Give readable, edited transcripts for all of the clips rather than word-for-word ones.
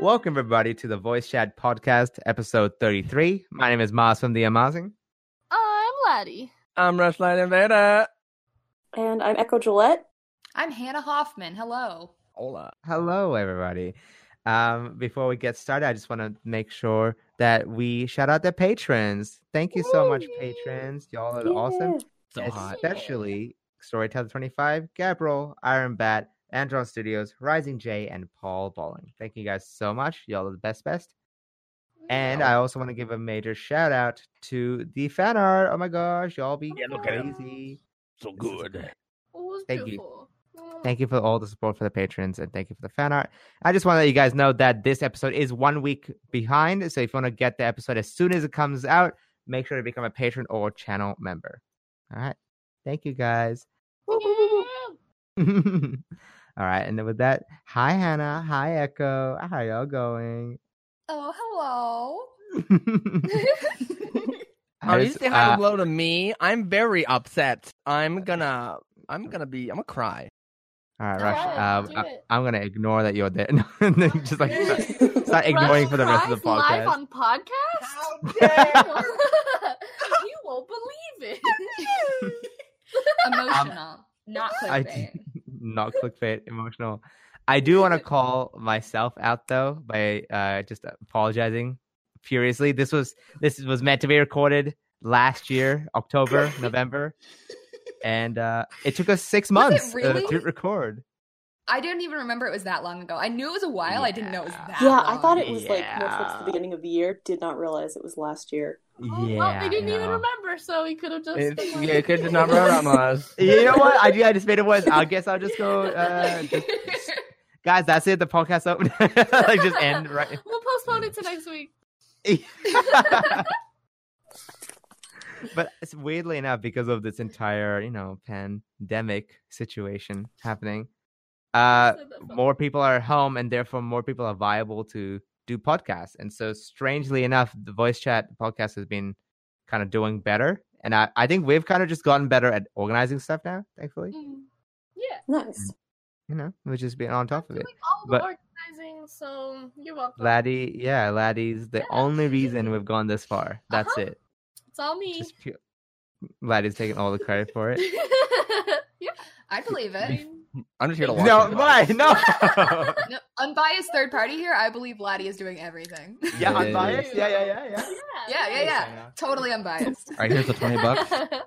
Welcome, everybody, to the Voice Chat Podcast, episode 33. My name is Maz from The Amazing. I'm Laddie. I'm Rushline Invada. And I'm Echo Gillette. I'm Hannah Hoffman. Hello. Hola. Hello, everybody. Before we get started, I just want to make sure that we shout out the patrons. Thank you so much, patrons. Y'all are awesome. So hot. Especially Storyteller25, Gabriel, Iron Bat, Andron Studios, Rising J, and Paul Balling. Thank you guys so much. Y'all are the best. And I also want to give a major shout out to the fan art. Oh my gosh, y'all be crazy. So good. Thank you. Thank you for all the support for the patrons, and thank you for the fan art. I just want to let you guys know that this episode is 1 week behind, so if you want to get the episode as soon as it comes out, make sure to become a patron or channel member. All right. Thank you, guys. Yeah. All right. And then with that, hi, Hannah. Hi, Echo. How are y'all going? Oh, hello. Are you saying hello to me? I'm very upset. I'm gonna cry. All right, Rush. I'm gonna ignore that you're there. Just like start ignoring Rush for the rest of the podcast. Live on podcast? How dare you won't believe it. Emotional, not clickbait. Not clickbait. Emotional. I do want to call myself out though by just apologizing furiously. This was meant to be recorded last year, October, November. And it took us 6 months to record. I didn't even remember it was that long ago. I knew it was a while. Yeah. I didn't know it was that long. Yeah, I thought it was like towards the beginning of the year. Did not realize it was last year. Oh, yeah, well, we didn't even remember, so we could have just... It could have not remember us. You know what? I just made it worse. I guess I'll just go... Guys, that's it. The podcast open. Like, just end right... We'll postpone it to next week. But it's weirdly enough, because of this entire, pandemic situation happening, more people are at home, and therefore more people are viable to do podcasts. And so, strangely enough, the Voice Chat Podcast has been kind of doing better. And I think we've kind of just gotten better at organizing stuff now, thankfully. Mm. Yeah. Nice. We've just been on top of it. So you're welcome. Laddie's the only reason we've gone this far. That's it. It's all me. Laddie's taking all the credit for it. Yeah, I believe it. I'm just here to watch. No, why? No. Unbiased third party here. I believe Laddie is doing everything. Yeah, unbiased. Yeah. Totally unbiased. All right, here's the $20.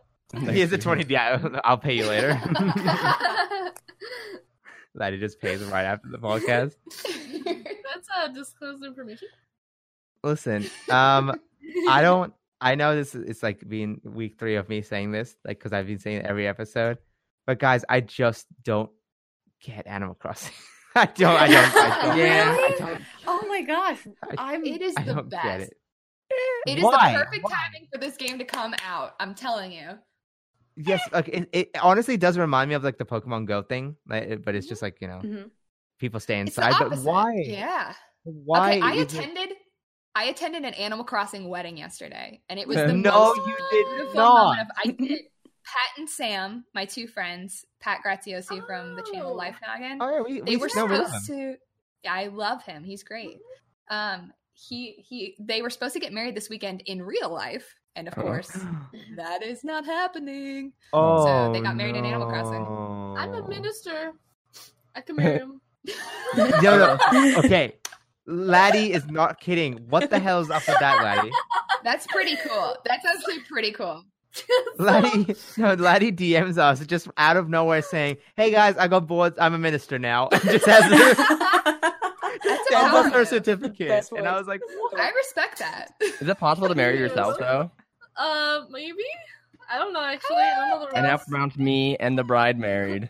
Here's the 20. Yeah, I'll pay you later. Laddie just pays him right after the podcast. That's disclosed information. Listen, I know this is like being week 3 of me saying this, like, because I've been saying it every episode. But guys, I just don't get Animal Crossing. I don't. Yeah. Really? I don't. Oh my gosh! It is the best. It is the perfect timing for this game to come out. I'm telling you. Yes, like it honestly does remind me of like the Pokemon Go thing, like, but it's just like people stay inside. But why? Yeah. Why? Okay, I attended an Animal Crossing wedding yesterday, and it was the most beautiful moment. I did. Pat and Sam, my two friends, Pat Graziosi from the channel Life Noggin. Oh, yeah, they were supposed to. Yeah, I love him. He's great. They were supposed to get married this weekend in real life, and of course, that is not happening. Oh, so they got married in Animal Crossing. I'm a minister. I can marry him. No. Okay. Laddie is not kidding. What the hell's up with that, Laddie? That's pretty cool. That's actually pretty cool. Laddie DMs us just out of nowhere saying, "Hey guys, I got bored. I'm a minister now." And just hands us her certificate, and I was like, what? "I respect that." Is it possible to marry yourself though? Maybe. I don't know. Actually, I don't know the rules. And that round me and the bride married.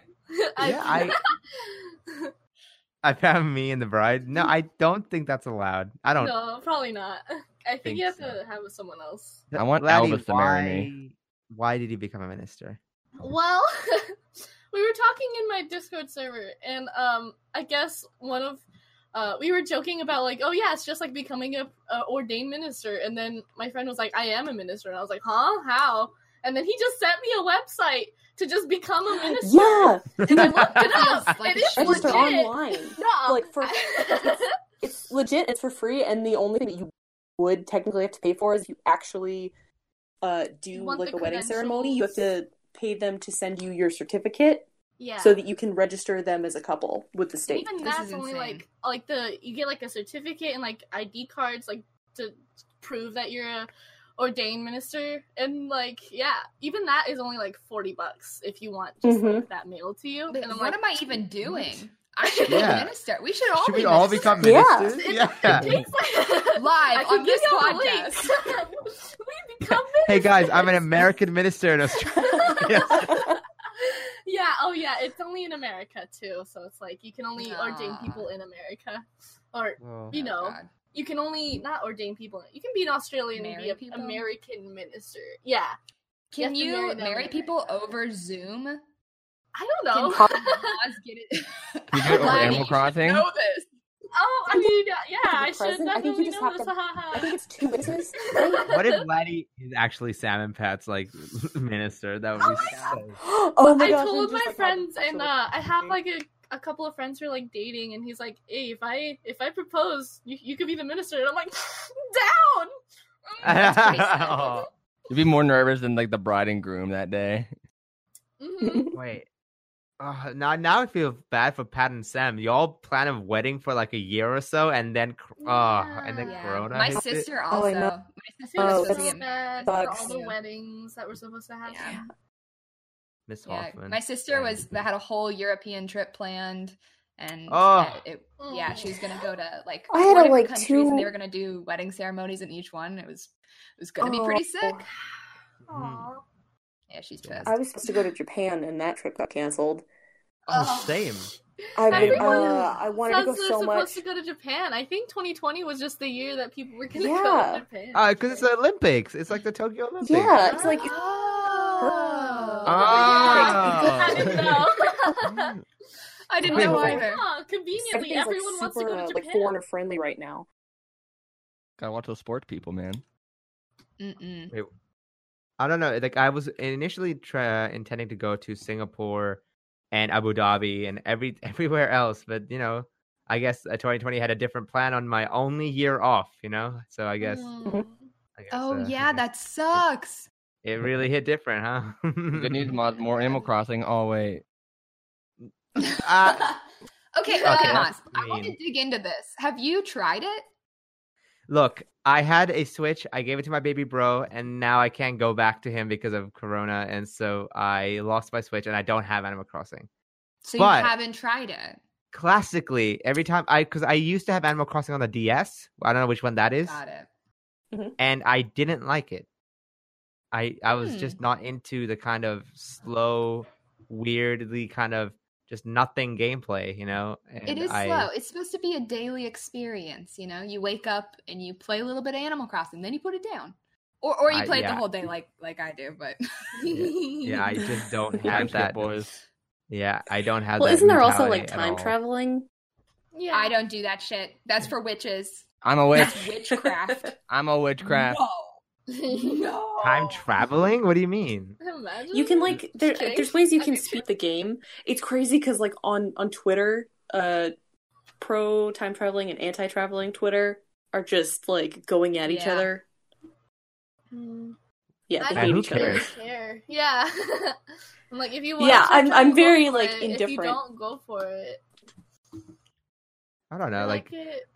I found me and the bride. No, I don't think that's allowed. I don't. No, probably not. I think you have to have someone else. I want Laddie, Elvis to marry me. Why did he become a minister? Well, we were talking in my Discord server, and I guess one of we were joking about like, oh yeah, it's just like becoming a ordained minister. And then my friend was like, I am a minister, and I was like, huh? How? And then he just sent me a website to just become a minister. Yeah, and I looked it up. Like, and it's legit. Online. No, like for It's legit. It's for free, and the only thing that you would technically have to pay for is if you actually do like a wedding ceremony. You have to pay them to send you your certificate, yeah, so that you can register them as a couple with the state. Even that's only like the you get like a certificate and like ID cards like to prove that you're a ordained minister, and like yeah, even that is only like $40 if you want just like, that mailed to you. But and I'm what like, am I even doing? I should be a minister. We should all become ministers. Yeah. Live on this podcast. We become ministers. Hey guys, I'm an American minister in Australia. Yeah, oh yeah, it's only in America too. So it's like you can only ordain people in America. Or you know, you can only not ordain people. You can be an Australian and be an American minister. Yeah. Can you marry people over Zoom? I don't know. You do it over Animal Crossing? Know this. Oh, I mean, yeah, I should definitely know this. I think it's 2 businesses. What if Laddie is actually Sam and Pat's, like, minister? That would be sad. Oh my gosh, I told my friends, and I have, like, a couple of friends who are, like, dating, and he's like, hey, if I propose, you could be the minister. And I'm like, down! You'd be more nervous than, like, the bride and groom that day. Mm-hmm. Wait. Now I feel bad for Pat and Sam. Y'all plan a wedding for like a year or so, and then Corona. My sister also. My sister was supposed to get married for all the weddings that were supposed to happen. Miss Hoffman. My sister had a whole European trip planned, and she was gonna go to like 4 countries, and they were gonna do wedding ceremonies in each one. It was gonna be pretty sick. Aww. Yeah, she's pissed. I was supposed to go to Japan, and that trip got canceled. Oh, same. I wanted to go so much. Supposed to go to Japan. I think 2020 was just the year that people were going to go to Japan. Because it's the Olympics. It's like the Tokyo Olympics. Yeah, it's like... I didn't know. I didn't know either. Conveniently, everyone wants to go to Japan. Like foreigner-friendly right now. Gotta watch those sports people, man. Mm-mm. Wait. I don't know. Like I was initially intending to go to Singapore and Abu Dhabi and everywhere else, but you know, I guess 2020 had a different plan on my only year off. You know, so I guess. That sucks. It really hit different, huh? Good news, more Animal Crossing. Oh wait. Okay, I want to dig into this. Have you tried it? Look, I had a Switch, I gave it to my baby bro, and now I can't go back to him because of Corona, and so I lost my Switch, and I don't have Animal Crossing. But you haven't tried it? Classically, every time, because I used to have Animal Crossing on the DS, I don't know which one that is. Got it. Mm-hmm. And I didn't like it. I was just not into the kind of slow, weirdly kind of just nothing gameplay, you know? And it is slow. It's supposed to be a daily experience, you know? You wake up and you play a little bit of Animal Crossing, then you put it down. Or you play it the whole day like I do, but... yeah, I just don't have that, boys. Yeah, I don't have that. Well, isn't there also, like, time traveling? Yeah. I don't do that shit. That's for witches. I'm a witch. That's witchcraft. I'm a witchcraft. No. No. Time traveling? What do you mean? Imagine. You can like there's ways you can speed the game. It's crazy because like on Twitter, pro time traveling and anti traveling Twitter are just like going at each other. Yeah, they hate each other. Yeah. I'm like if you want. Yeah, I'm very like indifferent. If you don't, go for it. I don't know, like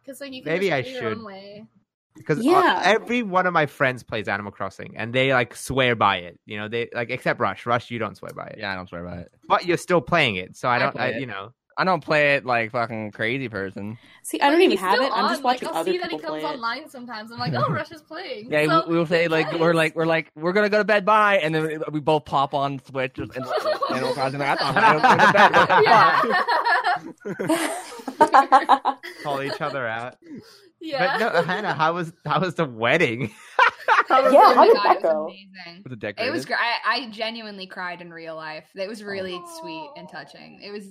because like you can maybe I should. Your own way. Because every one of my friends plays Animal Crossing, and they like swear by it. You know, they like except Rush. Rush, you don't swear by it. Yeah, I don't swear by it. But you're still playing it, so I don't play it like fucking crazy person. See, I don't even have it. I'm just watching other people play it. I'll see that he comes online sometimes. I'm like, oh, Rush is playing. Yeah, so we'll say like we're gonna go to bed, bye, and then we both pop on Switch and Animal Crossing. I thought we were going to bed. Call each other out. Yeah. But no, Hannah, how was the wedding? How did that go? It was amazing. It was great. I genuinely cried in real life. It was really sweet and touching. It was,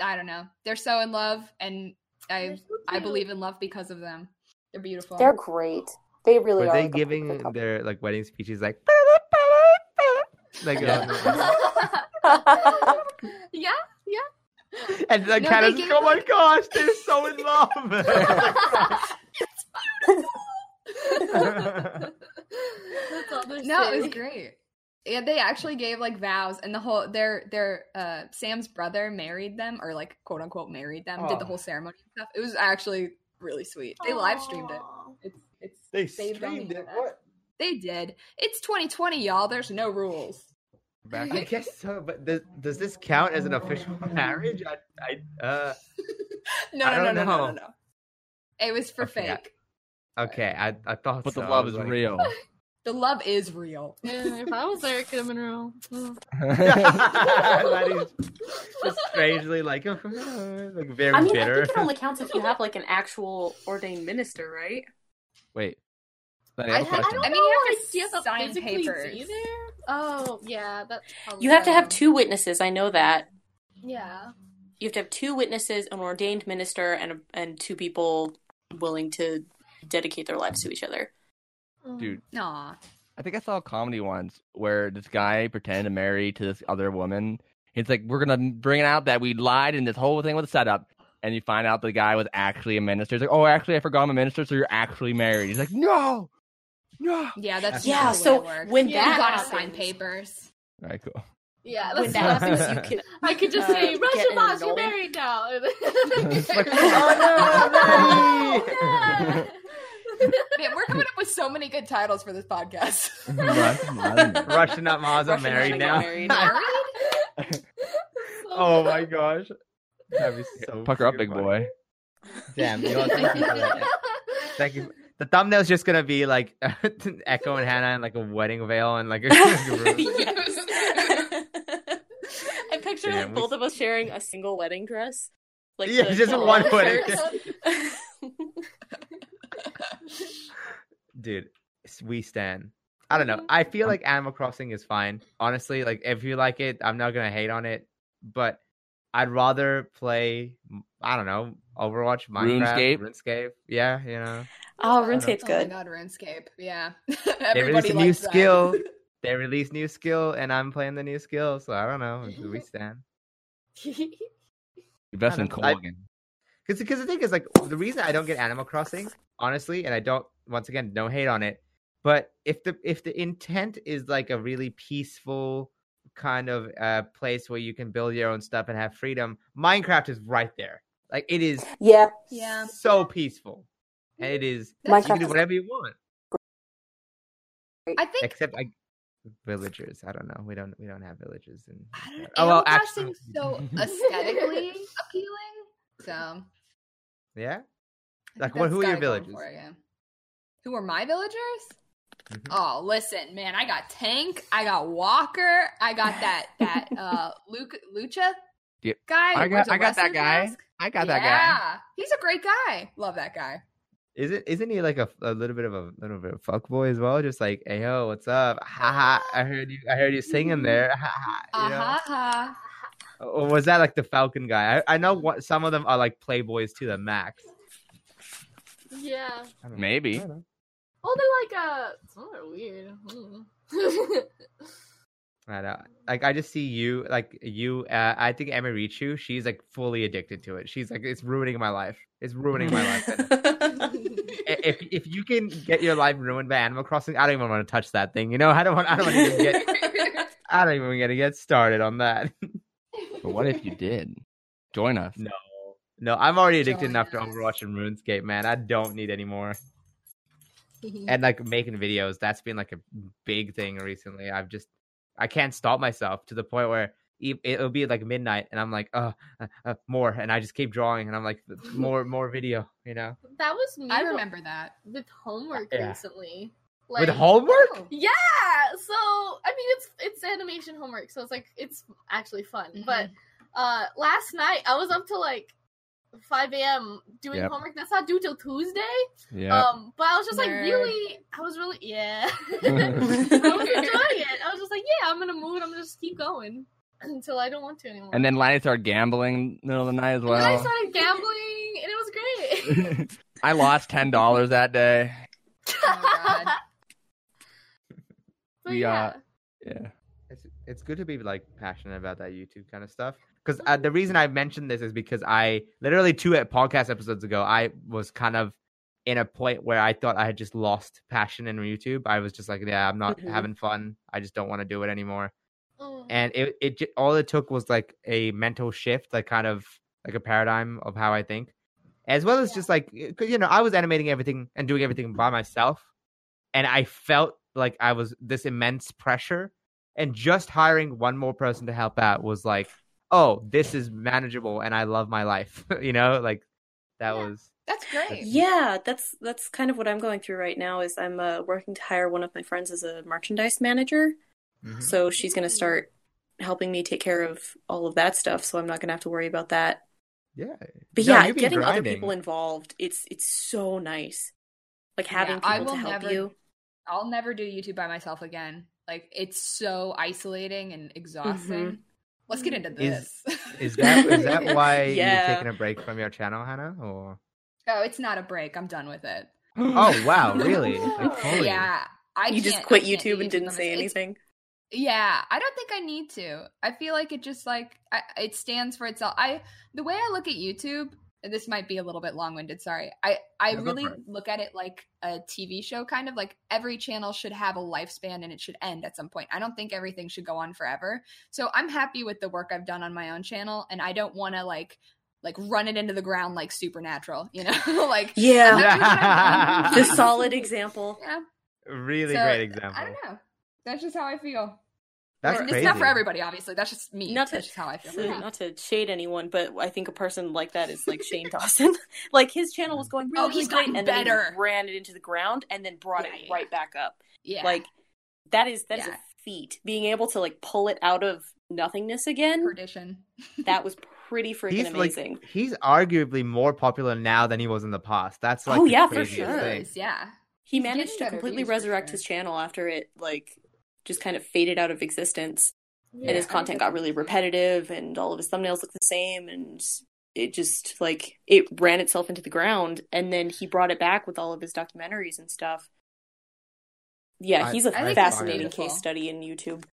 I don't know. They're so in love, and I believe in love because of them. They're beautiful. They're great. They really are. Were they giving their like wedding speeches like? Yeah. And I kind of, oh my gosh, they're so in love. It's beautiful. That's all they're saying. No, it was great. Yeah, they actually gave like vows, and the whole their Sam's brother married them, or like quote unquote married them. Did the whole ceremony and stuff. It was actually really sweet. They live streamed it. They streamed it. What? They did. It's 2020, y'all. There's no rules. Back. I guess so, but does this count as an official marriage? I No. It was for fake. I thought. But so. The love is like... real. The love is real. Yeah, if I was there, it could have been real. Just strangely, like very bitter. I think it only counts if you have like an actual ordained minister, right? Wait. I mean, you have to sign papers. Oh, yeah. You have to have two witnesses. I know that. Yeah. You have to have two witnesses, an ordained minister, and two people willing to dedicate their lives to each other. Dude, aww. I think I saw a comedy once where this guy pretended to marry to this other woman. He's like, we're going to bring it out that we lied and this whole thing was a setup. And you find out the guy was actually a minister. He's like, oh, actually, I forgot I'm a minister, so you're actually married. He's like, no. Yeah, that's the way it works. You got to sign papers. All right, cool. Yeah, that's I could just say, Russian, you're married now. Like, oh, no. Man, we're coming up with so many good titles for this podcast. Russian up Maza married now. Oh my gosh. That'd be so pucker up, big boy. Damn. Thank you. The thumbnail's just gonna be like Echo and Hannah in like a wedding veil and like a I picture like both of us sharing a single wedding dress. Like just one wedding dress. Dude, we stan. I don't know. I feel like Animal Crossing is fine. Honestly, like if you like it, I'm not gonna hate on it. But I'd rather play, I don't know, Overwatch, Minecraft, RuneScape. Yeah, you know. Oh, RuneScape's good. Oh my God, RuneScape. Yeah. They released a new skill. They released new skill, and I'm playing the new skill. So I don't know. We stan. Invest in Colgan. Because the thing is, like, the reason I don't get Animal Crossing, honestly, and I don't, once again, no hate on it, but if the intent is like a really peaceful kind of place where you can build your own stuff and have freedom, Minecraft is right there. Like, it is so peaceful. And it is, Minecraft, you can do whatever you want. I think... Except, villagers. I don't know. We don't have villagers. Animal Crossing is so aesthetically appealing. So... Yeah? Like, who are your villagers? Who are my villagers? Mm-hmm. Oh, listen, man. I got Tank. I got Walker. I got that Lucha guy. I got that guy. That guy. Yeah. He's a great guy. Love that guy. Isn't he like a little bit of fuckboy as well? Just like, hey, yo, what's up? Ha ha. I heard you singing there. Ha ha. You know? Ha. Or was that like the Falcon guy? I know what some of them are like playboys to the max. Yeah. Maybe. Oh, they're like some are weird. I know. Like I just see you, like you. I think Emirichu. She's like fully addicted to it. She's like, it's ruining my life. If you can get your life ruined by Animal Crossing, I don't even want to touch that thing. You know, I don't even want to get started on that. But what if you did? Join us. No, I'm already addicted enough to Overwatch and RuneScape, man. I don't need any more. And like making videos, that's been like a big thing recently. I can't stop myself to the point where it'll be like midnight and I'm like, more. And I just keep drawing and I'm like, more video, you know? That was me. I remember that. With homework recently. Like, with homework? Oh. Yeah. So I mean, it's animation homework, so it's like it's actually fun. Mm-hmm. But last night I was up to like 5 a.m. doing homework that's not due till Tuesday. Yeah. But I was just like I was enjoying it. I was just like, yeah, I'm in a mood. I'm gonna just keep going until I don't want to anymore. And then Lani started gambling in the middle of the night as well. And I started gambling, and it was great. I lost $10 that day. Oh, God. But yeah. it's good to be like passionate about that YouTube kind of stuff. Because the reason I mentioned this is because I literally two podcast episodes ago, I was kind of in a point where I thought I had just lost passion in YouTube. I was just like, yeah, I'm not having fun. I just don't want to do it anymore. And it all it took was like a mental shift, like kind of like a paradigm of how I think, as well as just like, cause, you know, I was animating everything and doing everything by myself. And I felt like I was this immense pressure, and just hiring one more person to help out was like, oh, this is manageable. And I love my life, you know, like that was. That's great. Yeah, that's kind of what I'm going through right now is I'm working to hire one of my friends as a merchandise manager. Mm-hmm. So she's going to start helping me take care of all of that stuff. So I'm not going to have to worry about that. Yeah. But yeah, getting other people involved, it's so nice. Like having people to help you. I'll never do YouTube by myself again. Like, it's so isolating and exhausting. Mm-hmm. Let's get into this. Is that why you're taking a break from your channel, Hannah? Or... Oh, it's not a break. I'm done with it. Oh, wow. Really? Like, totally. Yeah. You just quit YouTube and didn't say anything? Yeah. I don't think I need to. I feel like it just, like, it stands for itself. The way I look at YouTube, and this might be a little bit long-winded, sorry. I really look at it like a TV show, kind of. Like, every channel should have a lifespan, and it should end at some point. I don't think everything should go on forever. So I'm happy with the work I've done on my own channel, and I don't want to, like run it into the ground like Supernatural, you know? Like, yeah, the solid example. Yeah, really great example. I don't know. That's just how I feel. That's crazy. It's not for everybody, obviously. That's just me. That's just how I feel. Not to shade anyone, but I think a person like that is like Shane Dawson. Like, his channel was going really great, and then he ran it into the ground and then brought it right back up. Yeah, like that is a feat. Being able to like pull it out of nothingness again. Perdition. That was pretty freaking amazing. Like, he's arguably more popular now than he was in the past. That's like for sure. Thing. Yeah, he managed to completely resurrect his channel after it like just kind of faded out of existence, and his content got really repetitive, and all of his thumbnails looked the same, and it just like it ran itself into the ground, and then he brought it back with all of his documentaries and stuff. Yeah, he's a fascinating case study in YouTube.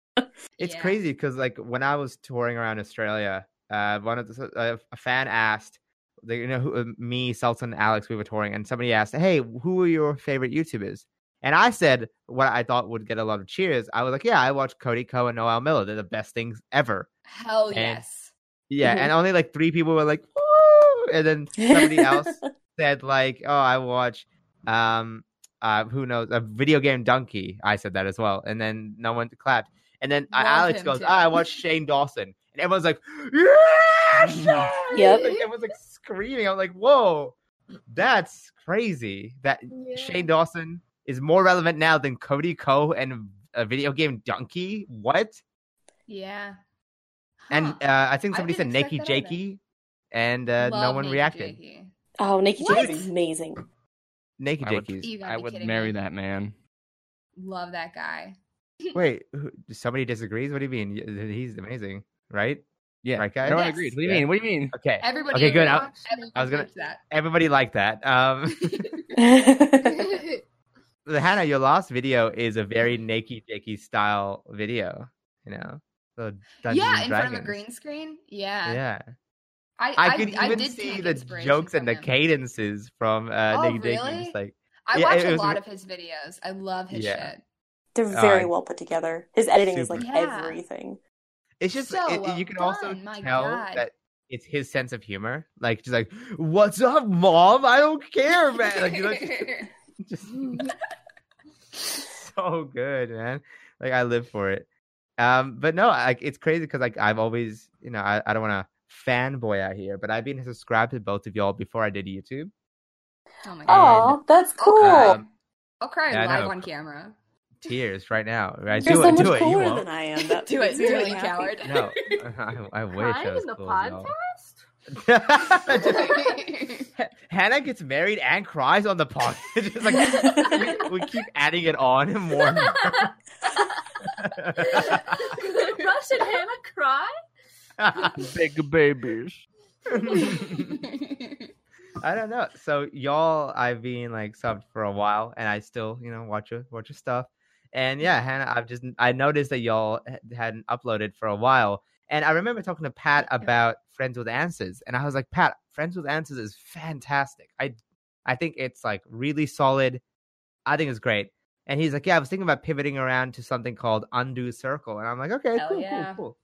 It's crazy because like when I was touring around Australia. One of the a fan asked, you know, me, Sultan, Alex, we were touring, and somebody asked, "Hey, who are your favorite YouTubers?" And I said what I thought would get a lot of cheers. I was like, "Yeah, I watch Cody Ko and Noel Miller. They're the best things ever." Hell yes. Yeah, and only like 3 people were like, "Woo!" And then somebody else said like, "Oh, I watch who knows a video game donkey." I said that as well, and then no one clapped. And then Alex goes, "Oh, I watch Shane Dawson." And everyone's like, yeah! Yep. Like, everyone's like screaming. I'm like, whoa, that's crazy. That Shane Dawson is more relevant now than Cody Ko and a video game donkey. What? Yeah. Huh. And I think somebody said Nakey Jakey, and no one reacted. Jakey. Oh, Nakey Jakey is amazing. Nakey Jakey. I would marry that man. Love that guy. Wait, somebody disagrees? What do you mean? He's amazing. Right? Yeah. Right, guys? No one agreed. What do you mean? What do you mean? Okay. Everybody good. I was going to... That. Everybody liked that. Hannah, your last video is a very Nakey Jakey style video, you know? So in front of a green screen? Yeah. Yeah. I could even see the jokes and the cadences from Nakey Jakey. Like, I watch a lot of his videos. I love his shit. They're very well put together. His editing is like everything. It's just you can also tell that it's his sense of humor. Like, just like, what's up, mom? I don't care, man. Like, you know, just so good, man. Like, I live for it. But no, like, it's crazy because like I've always, you know, I don't want to fanboy out here, but I've been subscribed to both of y'all before I did YouTube. Oh my god, that's cool. I'll cry live on camera. Tears right now. Right? You're so much cooler than I am. Do it. Do it, you coward. No, I wish I was in the podcast? Hannah gets married and cries on the podcast. It's like, we keep adding it on and more. And more. Rush and Hannah cry? Big babies. I don't know. So y'all, I've been like subbed for a while, and I still, you know, watch your stuff. And yeah, Hannah, I noticed that y'all hadn't uploaded for a while. And I remember talking to Pat about Friends with Answers. And I was like, Pat, Friends with Answers is fantastic. I think it's like really solid. I think it's great. And he's like, yeah, I was thinking about pivoting around to something called Undo Circle. And I'm like, okay, cool.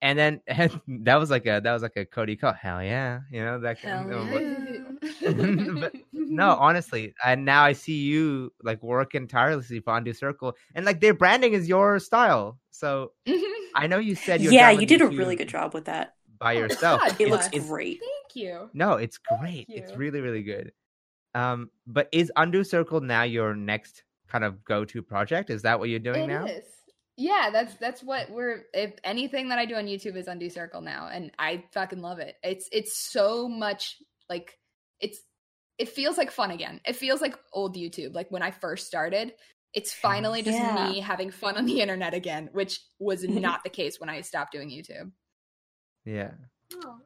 And then that was like a Cody Ko, hell yeah. You know, that kind of yeah. But no, honestly. And now I see you like working tirelessly for Undo Circle. And like their branding is your style. So I know you said you're done with you did a really good job with that. By yourself. God, it looks great. Thank you. No, it's great. It's really, really good. But is Undo Circle now your next kind of go-to project? Is that what you're doing now? It is. Yeah, that's what we're. If anything that I do on YouTube is Undo Circle now, and I fucking love it. It's so much like it feels like fun again. It feels like old YouTube, like when I first started. It's finally just me having fun on the internet again, which was not the case when I stopped doing YouTube. Yeah. Oh,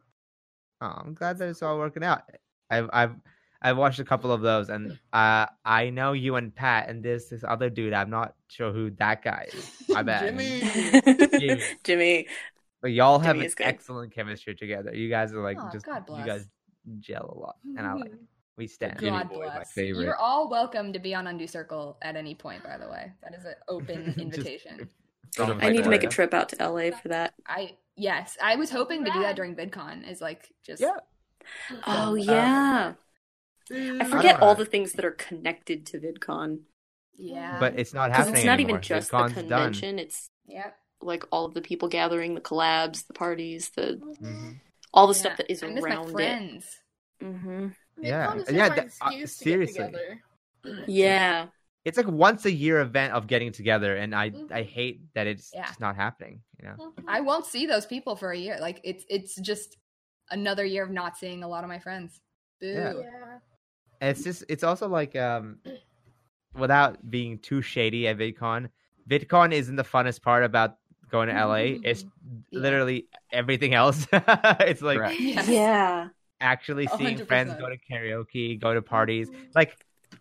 I'm glad that it's all working out. I've watched a couple of those, and I know you and Pat, and there's this other dude. I'm not sure who that guy is. I bet Jimmy. But y'all have an excellent chemistry together. You guys are like you guys gel a lot, and I like it. We stand. God bless. You're all welcome to be on Undo Circle at any point. By the way, that is an open invitation. I need to make a trip out to LA for that. I was hoping to do that during VidCon. I forget all the things that are connected to VidCon. Yeah. But it's not happening anymore. It's not even just VidCon's the convention. Done. It's like all of the people gathering, the collabs, the parties, the all the stuff that is around my friends. It. Mm-hmm. Yeah. Yeah. Seriously. Yeah. It's like once a year event of getting together, and I hate that it's just not happening. You know. I won't see those people for a year. Like it's just another year of not seeing a lot of my friends. Boo. Yeah. And it's also like without being too shady at VidCon isn't the funnest part about going to LA. It's literally everything else. It's like actually seeing 100%. Friends, go to karaoke, go to parties, like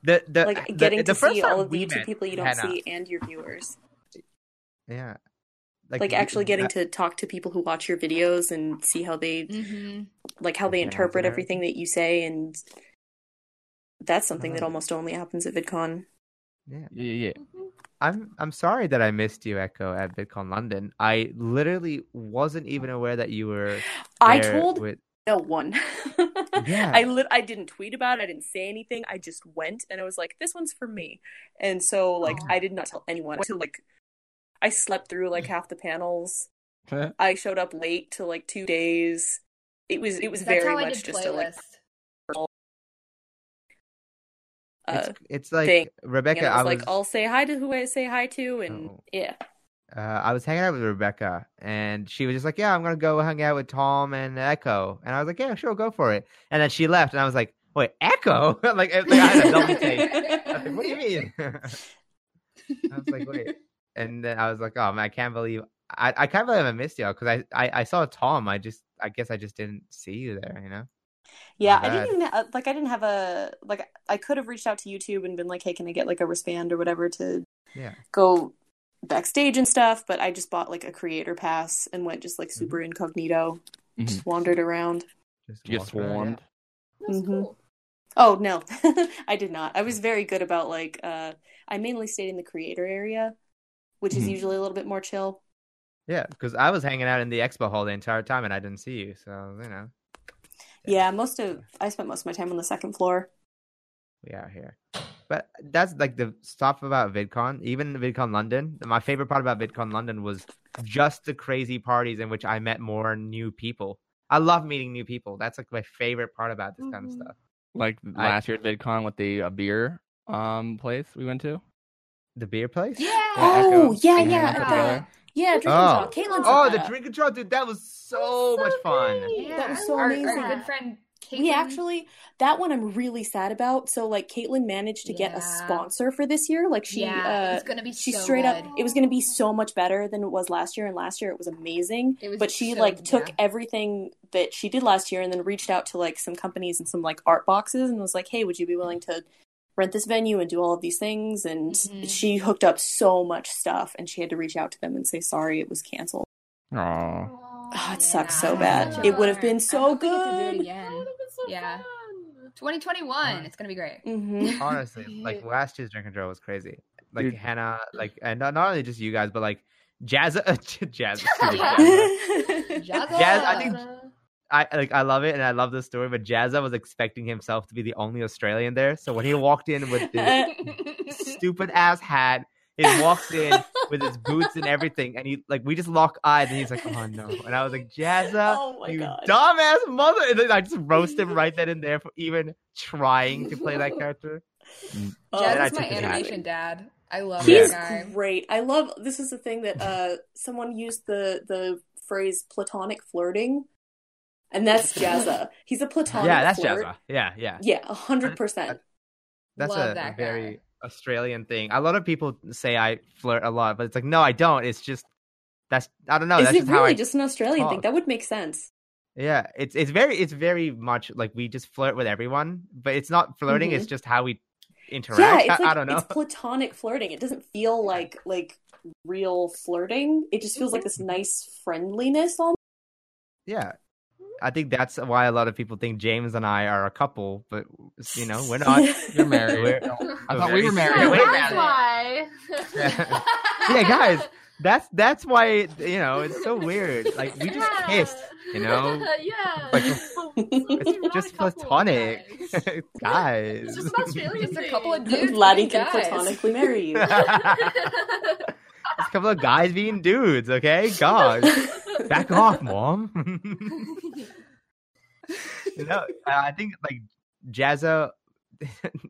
the like getting the to see all of the people you don't see and your viewers. Yeah. Like actually getting to talk to people who watch your videos and see how they like how they interpret everything that you say, and that's something that almost only happens at VidCon. Yeah. I'm sorry that I missed you, Echo, at VidCon London. I literally wasn't even aware that you were there. I told no one. Yeah. I didn't tweet about it. I didn't say anything. I just went, and I was like, this one's for me, and so like I did not tell anyone until like. I slept through like half the panels. I showed up late to like 2 days. It was very much just playlist. A like. It's like thing. Rebecca. I was like, I'll say hi to who I say hi to, and I was hanging out with Rebecca, and she was just like, "Yeah, I'm gonna go hang out with Tom and Echo," and I was like, "Yeah, sure, go for it." And then she left, and I was like, "Wait, Echo?" like I had a double take. I was like, what do you mean? I was like, wait. And then I was like, oh, man, I can't believe I missed y'all, because I saw Tom. I guess I just didn't see you there, you know? Yeah, I didn't even, like, I didn't have a, like, I could have reached out to YouTube and been like, hey, can I get, like, a wristband or whatever to go backstage and stuff, but I just bought, like, a creator pass and went just, like, super incognito, just wandered around. Just get swarmed. Yeah. That's cool. Oh, no, I did not. I was very good about, like, I mainly stayed in the creator area, which is usually a little bit more chill. Yeah, because I was hanging out in the expo hall the entire time, and I didn't see you, so, you know. Yeah, I spent most of my time on the second floor. We are here. But that's, like, the stuff about VidCon, even VidCon London. My favorite part about VidCon London was just the crazy parties in which I met more new people. I love meeting new people. That's, like, my favorite part about this kind of stuff. Like, last year at VidCon with the beer place we went to. The beer place? Yeah. Drink and Draw. Caitlin's the Drink and Draw, dude. That was so much fun. Yeah. That was so amazing. Our good friend Caitlin. We actually, that one I'm really sad about. So, like, Caitlin managed to get a sponsor for this year. Like, she, it's going to be she so straight good. Up, it was going to be so much better than it was last year. And last year it was amazing. It was but she, so, like, took everything that she did last year and then reached out to, like, some companies and some, like, art boxes and was like, hey, would you be willing to rent this venue and do all of these things. And she hooked up so much stuff, and she had to reach out to them and say, sorry, it was canceled. Aww. Oh, it sucks so bad. Sure. It would have been so good. I hope we get to do it again. Yeah. Fun. 2021. It's going to be great. Mm-hmm. Honestly, like last year's Drink and Draw was crazy. Like Hannah, like, and not only just you guys, but like Jazza. Jazza. I love it, and I love this story, but Jazza was expecting himself to be the only Australian there. So when he walked in with this stupid ass hat, he walks in with his boots and everything, and he like we just lock eyes, and he's like, "Oh no!" And I was like, "Jazza, you dumbass mother!" And then I just roast him right then and there for even trying to play that character. Jazza's my animation dad. I love that guy. He's great. I love. This is the thing that someone used the phrase platonic flirting. And that's Jazza. He's a platonic flirt. Jazza. Yeah, 100%. That's a very Australian thing. A lot of people say I flirt a lot, but it's like, no, I don't. It's just, that's, I don't know. Is that's it just really how just an Australian thing? That would make sense. Yeah, it's very much like we just flirt with everyone, but it's not flirting. It's just how we interact. Yeah, it's like, I don't know. It's platonic flirting. It doesn't feel like real flirting. It just feels like this nice friendliness almost. Yeah. I think that's why a lot of people think James and I are a couple, but you know we're not. You're married. I thought we were married. Yeah, that's why. Yeah, guys, that's why you know it's so weird. Like we just kissed, you know. Yeah. Like it's just platonic, guys. It's just Australian. Just a couple of dudes. Laddie can platonically marry you. It's a couple of guys being dudes, okay? God, back off, mom. You know, I think like Jazza.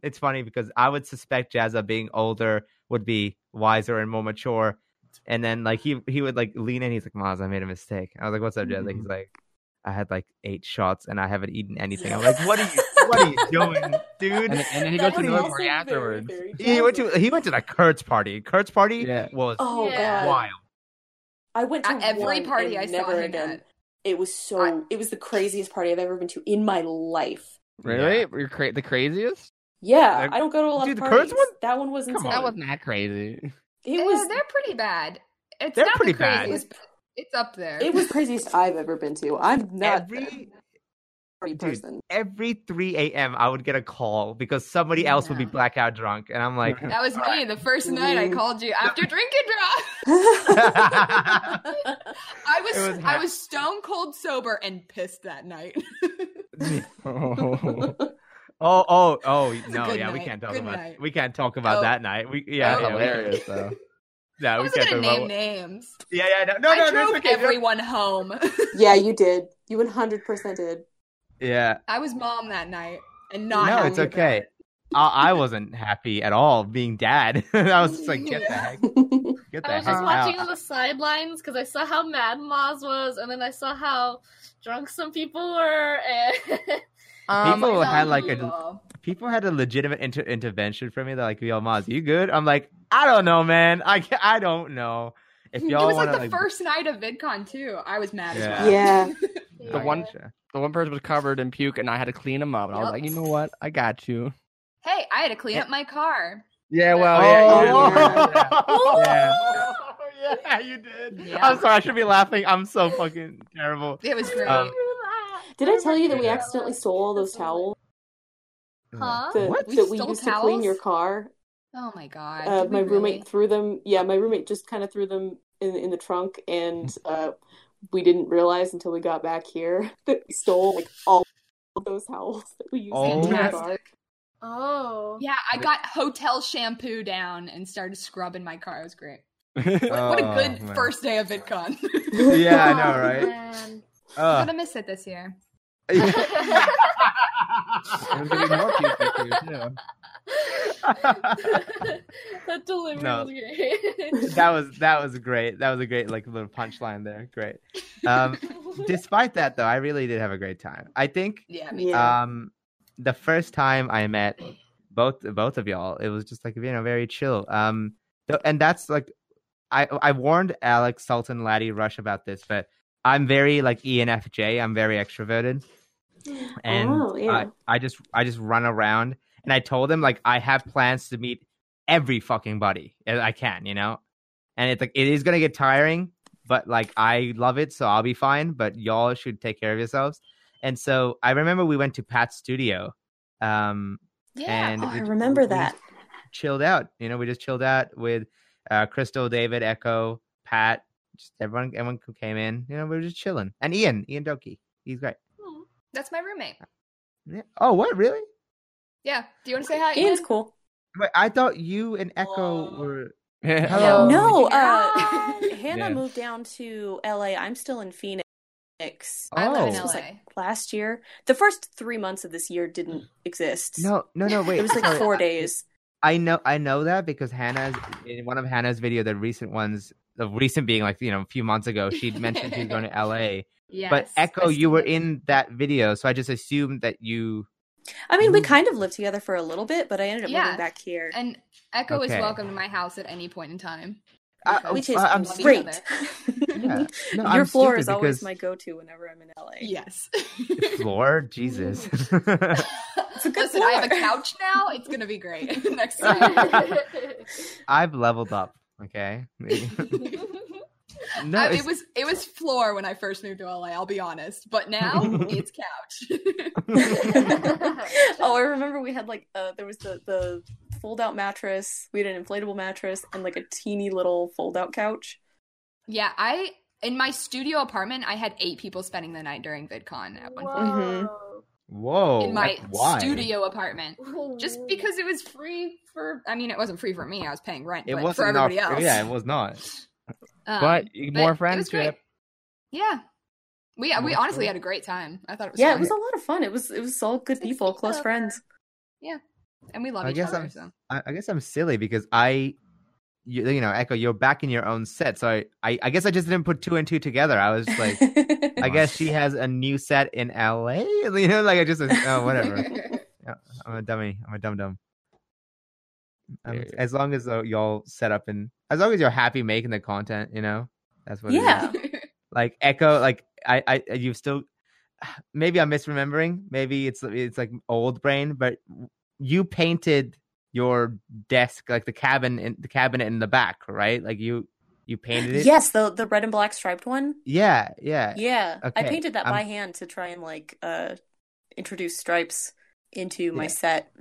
It's funny because I would suspect Jazza being older would be wiser and more mature, and then like he would like lean in. He's like, "Maz, I made a mistake." I was like, "What's up, Jazza?" He's like, "I had like 8 shots and I haven't eaten anything." I'm like, "What are you doing, dude?" And then he goes to another party afterwards. He went to the Kurt's party. Kurt's party was wild. I went to every party I saw him at. It was it was the craziest party I've ever been to in my life. Really? Yeah. You're the craziest? Yeah, I don't go to a lot of parties. The Kurt's one? That one was insane. That wasn't that crazy. They're pretty bad. They're not pretty the craziest. Bad. It's up there. It was the craziest I've ever been to. I'm not every 3 a.m. I would get a call because somebody else would be blackout drunk, and I'm like, that was me. Right. The first night I called you after Drink and Draw. I was stone cold sober and pissed that night. No, yeah, night. We can't talk about that night. That was hilarious though. No, I wasn't going to name names. Yeah. No, I drove everyone home. Yeah, you did. You 100% did. Yeah. I was mom that night and not happy. No, it's okay. I wasn't happy at all being dad. I was just like, get the heck out. I was just watching on the sidelines because I saw how mad Maz was, and then I saw how drunk some people were. And people had a legitimate intervention for me. They're like, "Yo, Maz, you good?" I'm like, "I don't know, man. I don't know." If y'all it was wanna, like the first night of VidCon too. I was mad as well. Yeah. The one person was covered in puke, and I had to clean him up. And I was like, "You know what? I got you." Hey, I had to clean up my car. Yeah. Well. Yeah, you did. Yeah. I'm sorry. I should be laughing. I'm so fucking terrible. It was great. Did I tell you that we accidentally stole all those towels? Huh? We used to clean your car. Oh my god! My roommate threw them. Yeah, my roommate just kind of threw them in the trunk, and we didn't realize until we got back here that we stole like all of those towels that we used in the car. Oh yeah, I got hotel shampoo down and started scrubbing my car. It was great. What a good first day of VidCon. Yeah, I know, right? Man. I'm gonna miss it this year. There's gonna be more people too. That delivery was great. that was great. That was a great like little punchline there. Great. Despite that though, I really did have a great time. I think the first time I met both of y'all, it was just like, you know, very chill. And that's like I warned Alex, Sultan, Laddie, Rush about this, but I'm very like ENFJ. I'm very extroverted, and I just run around. And I told him, like, I have plans to meet every fucking buddy I can, you know? And it's like, it is going to get tiring, but like, I love it, so I'll be fine. But y'all should take care of yourselves. And so I remember we went to Pat's studio. I remember that. Chilled out. You know, we just chilled out with Crystal, David, Echo, Pat, just everyone who came in. You know, we were just chilling. And Ian Doki. He's great. That's my roommate. Yeah. Oh, what? Really? Yeah. Do you want to say hi? Ian's cool. Wait, I thought you and Echo were... Hello. No, Hannah moved down to LA. I'm still in Phoenix. I live in LA. Like last year, the first 3 months of this year didn't exist. No. Wait, it was like 4 days. I know that because Hannah's in one of Hannah's video, the recent ones, the recent being like, you know, a few months ago, she mentioned she was going to LA. Yes, but Echo, you were in that video, so I just assumed that you. I mean, we kind of lived together for a little bit, but I ended up moving back here. And Echo is welcome to my house at any point in time. Which is great. Yeah. No, your floor is always my go-to whenever I'm in LA. Yes. Floor? Jesus. It's a good floor. I have a couch now. It's going to be great next time. I've leveled up, okay? No, it was floor when I first moved to LA, I'll be honest. But now it's couch. I remember we had like there was the fold-out mattress. We had an inflatable mattress and like a teeny little fold-out couch. Yeah, in my studio apartment, I had 8 people spending the night during VidCon at one point. Mm-hmm. Whoa. In my studio apartment. Just because it was free for, I mean, it wasn't free for me. I was paying rent, but for everybody else. Yeah, it was not. But more friendship. Yeah. We honestly had a great time. I thought it was fun. Yeah, it was a lot of fun. It was all good people, close friends. Yeah. And we love each other. I guess I'm silly because you know, Echo, you're back in your own set. So I guess I just didn't put 2 and 2 together. I was like, I guess she has a new set in LA. You know, like I just, whatever. I'm a dummy. I'm a dum-dum. As long as y'all set up and as long as you're happy making the content, you know, that's what it is. Like Echo, like I you've still, maybe I'm misremembering. Maybe it's like old brain, but you painted your desk, like the cabinet in the back, right? Like you painted it. Yes, the red and black striped one. Yeah. Okay. I painted that by hand to try and like introduce stripes into my set.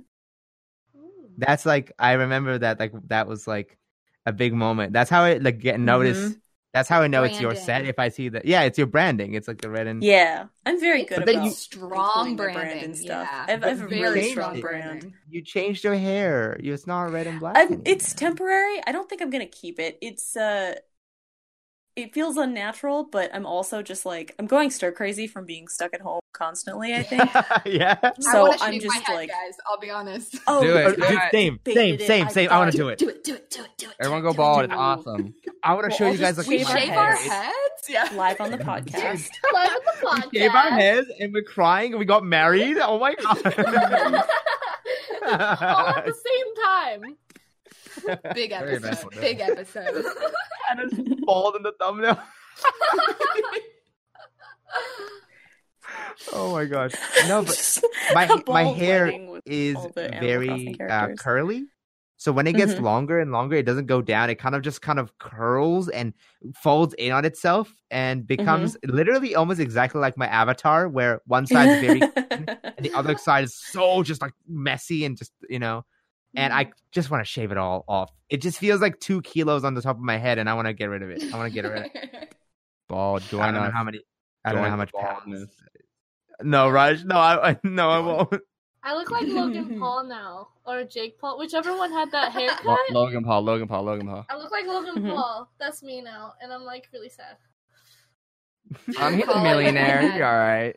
That's like I remember that that was like a big moment. That's how I like get noticed. Mm-hmm. That's how I know branding. It's your set if I see that. Yeah, it's your branding. It's like the red and I'm very good about strong brand and stuff. Yeah. I have a really strong brand. You changed your hair. It's not red and black. It's temporary. I don't think I'm gonna keep it. It's it feels unnatural, but I'm also just like I'm going stir crazy from being stuck at home constantly, I think. Yeah. So I'm just my head, like guys, I'll be honest. Oh, do it. Right. Same. I want to do it. Do it. Everyone go bald. It's awesome. I want to show you guys like we shave our heads. Yeah. Live on the podcast. We shave our heads and we're crying and we got married. Oh my god. All at the same time. Big episode. And it's bald in the thumbnail. Oh my gosh! No, but my hair is very curly. So when it gets longer and longer, it doesn't go down. It kind of curls and folds in on itself and becomes literally almost exactly like my avatar, where one side is very clean and the other side is so just like messy and just, you know. And I just want to shave it all off. It just feels like 2 kilos on the top of my head, and I want to get rid of it. Bald. I don't know how much baldness. No, Raj. No, I won't. I look like Logan Paul now, or Jake Paul, whichever one had that haircut. Logan Paul. I look like Logan Paul. That's me now, and I'm like really sad. He's a millionaire. You're all right.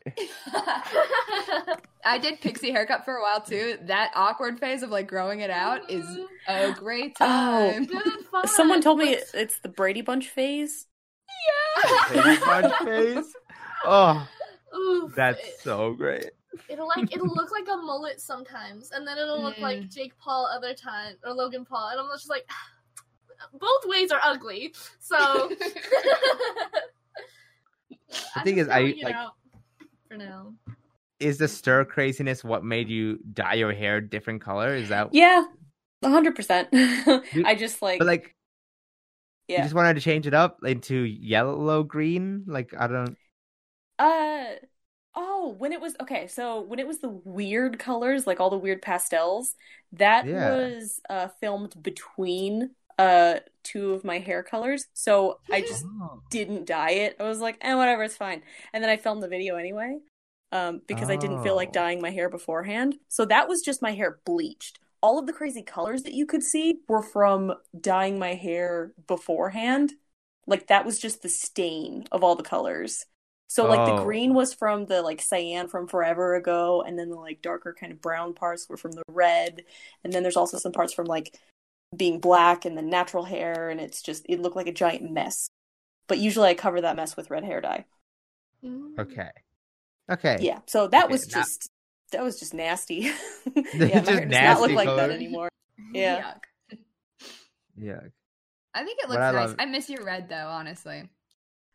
I did pixie haircut for a while too. That awkward phase of like growing it out is a great time. Oh, someone told me it's the Brady Bunch phase. Yeah. Brady Bunch phase. Oh, oof. That's so great. It'll look like a mullet sometimes, and then it'll look like Jake Paul other time or Logan Paul, and I'm just like, both ways are ugly. So. The thing is, I like for now. is the stir craziness what made you dye your hair different color? Is that... Yeah, 100%. I just like... But like, yeah. You just wanted to change it up into yellow, green? Like, I don't... when it was the weird colors, like all the weird pastels, that was filmed between two of my hair colors, so I just didn't dye it. I was like, whatever, it's fine. And then I filmed the video anyway, because I didn't feel like dyeing my hair beforehand. So that was just my hair bleached. All of the crazy colors that you could see were from dyeing my hair beforehand. Like, that was just the stain of all the colors. So, like, the green was from the, like, cyan from forever ago, and then the, like, darker kind of brown parts were from the red, and then there's also some parts from, like, being black and the natural hair, and it's just, it looked like a giant mess. But usually I cover that mess with red hair dye. Okay. Yeah, so that was just nasty. Yeah, my hair does not look like that anymore. Yeah. Yuck. I think it looks nice. I miss your red, though, honestly.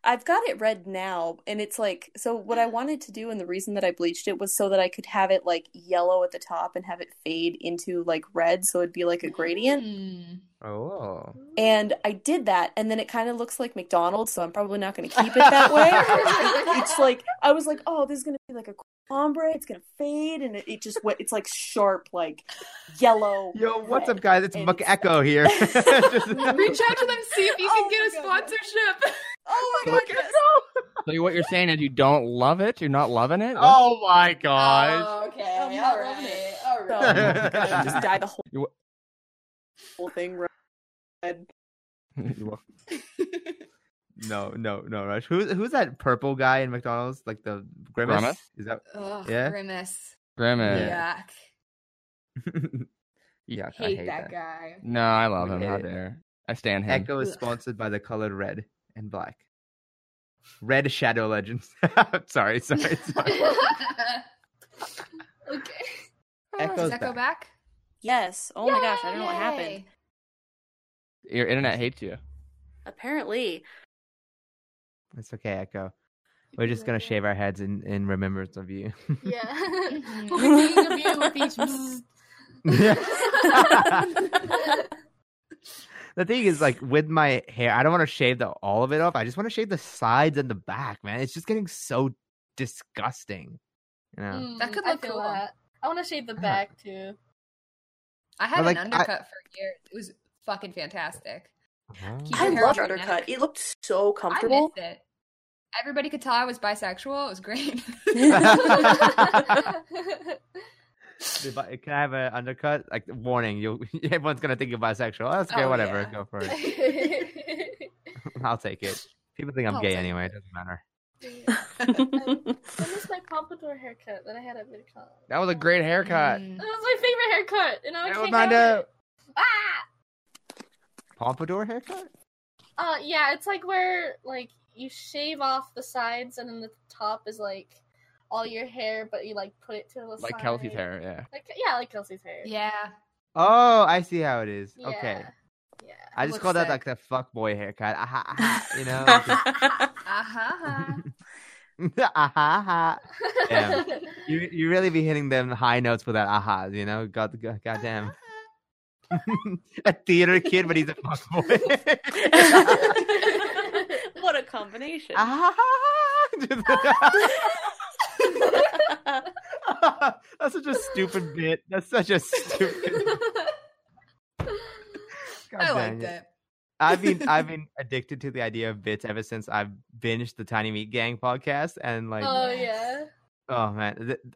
I've got it red now, and it's like, so what I wanted to do, and the reason that I bleached it was so that I could have it like yellow at the top and have it fade into like red, so it'd be like a gradient. Oh. And I did that, and then it kind of looks like McDonald's, so I'm probably not going to keep it that way. It's like, I was like, oh, this is going to be like a ombre, it's going to fade, and it just went, it's like sharp, like yellow. Yo, what's up, guys? It's Muck Echo here. Reach out to them, see if you can get a sponsorship. God. Oh my god! So what you're saying is you don't love it? You're not loving it? What? Oh my gosh! Oh, okay, all right. Just dye the whole thing red. No, Rush. Who's that purple guy in McDonald's? Like the Grimace? Is that? Ugh, yeah. Grimace. Yuck. Yuck. I hate that guy. No, I love him. How dare I stand him? Echo is sponsored by the colored red. And black. Raid Shadow Legends. sorry. Okay. Does that go back? Yes. Oh my gosh, I don't know what happened. Your internet hates you. Apparently. It's okay, Echo. We're just going to shave our heads in remembrance of you. Yeah. We're thinking of you with each... The thing is, like, with my hair, I don't want to shave all of it off. I just want to shave the sides and the back, man. It's just getting so disgusting. You know? That could look cool. I want to shave the back, too. I had an undercut for years. It was fucking fantastic. I loved undercut. It looked so comfortable. I missed it. Everybody could tell I was bisexual. It was great. Can I have an undercut? Like, warning, everyone's going to think you're bisexual. That's okay, whatever. Yeah. Go for it. I'll take it. People think I'm gay anyway. It doesn't matter. I missed my pompadour haircut that I had at VidCon. That was a great haircut. That was my favorite haircut. And I was like, pompadour haircut? Yeah, it's like where, like, you shave off the sides and then the top is, like, all your hair, but you like put it to the side. Like Kelsey's hair, yeah. Like Kelsey's hair. Yeah. Oh, I see how it is. Yeah. Okay. Yeah. I just call that like the fuckboy haircut. Aha, aha, you know. Aha. Aha. Damn. You really be hitting them high notes with that aha, you know? Goddamn. A theater kid, but he's a fuckboy. What a combination. Aha. That's such a stupid bit. I like that. I've been addicted to the idea of bits ever since I've binged the Tiny Meat Gang podcast, and like,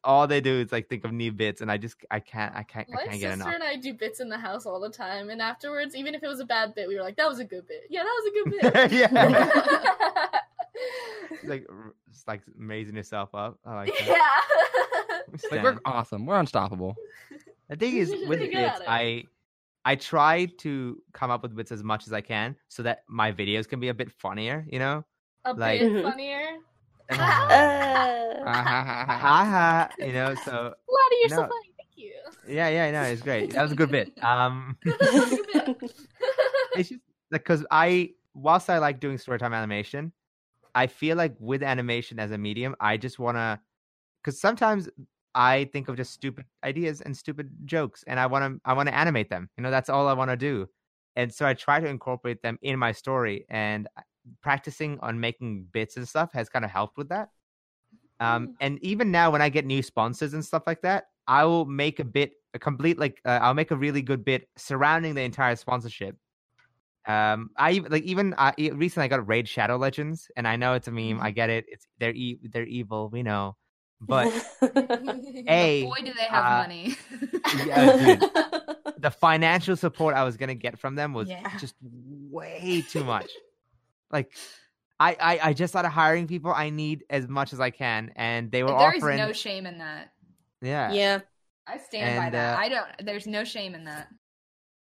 all they do is like think of new bits, and I can't get enough. My sister and I do bits in the house all the time, and afterwards, even if it was a bad bit, we were like, "That was a good bit. Yeah, that was a good bit." Yeah. It's like raising yourself up. I like that. Yeah. It's like, we're awesome. We're unstoppable. The thing is, with bits, I try to come up with bits as much as I can so that my videos can be a bit funnier, you know? A bit funnier? You know, so... Lottie, you're so funny. Thank you. Yeah, I know. It's great. That was a good bit. It's just because whilst I like doing storytime animation, I feel like with animation as a medium, I just want to because sometimes I think of just stupid ideas and stupid jokes, and I want to animate them. You know, that's all I want to do. And so I try to incorporate them in my story, and practicing on making bits and stuff has kind of helped with that. And even now when I get new sponsors and stuff like that, I will make a bit, a complete, like, I'll make a really good bit surrounding the entire sponsorship. Recently I got Raid Shadow Legends, and I know it's a meme. I get it. They're evil. We know. But boy, do they have money. Yeah, the financial support I was going to get from them was just way too much. Like, I just started hiring people. I need as much as I can, and they were offering. There is no shame in that. Yeah. I stand by that. There's no shame in that.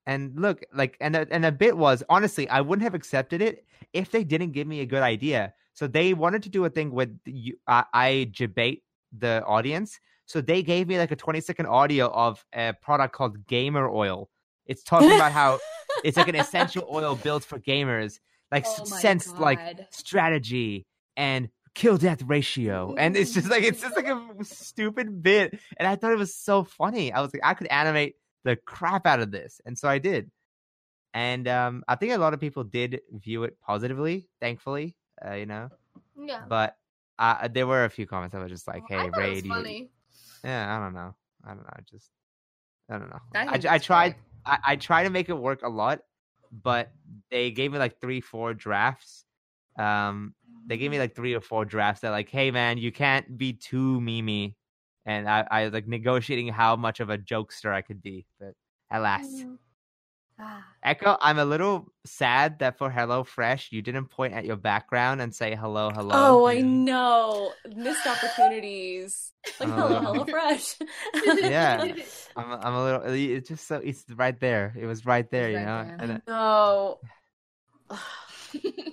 And look, like, and a bit was, honestly, I wouldn't have accepted it if they didn't give me a good idea. So they wanted to do a thing where I debate the audience. So they gave me like a 20-second audio of a product called Gamer Oil. It's talking about how it's like an essential oil built for gamers. Like, strategy and kill death ratio. And it's just like a stupid bit. And I thought it was so funny. I was like, I could animate the crap out of this. And so I did. And I think a lot of people did view it positively, thankfully, you know? Yeah. But there were a few comments that were just like, hey, Ray, do you... Yeah, I don't know. I don't know. I tried to make it work a lot. But they gave me like three or four drafts that like, hey man, you can't be too memey, and I like negotiating how much of a jokester I could be. But alas, Echo, I'm a little sad that for HelloFresh you didn't point at your background and say hello. Oh, I know, missed opportunities. Like HelloFresh. Yeah, I'm a little. It's just so it's right there. It was right there, you know. And no,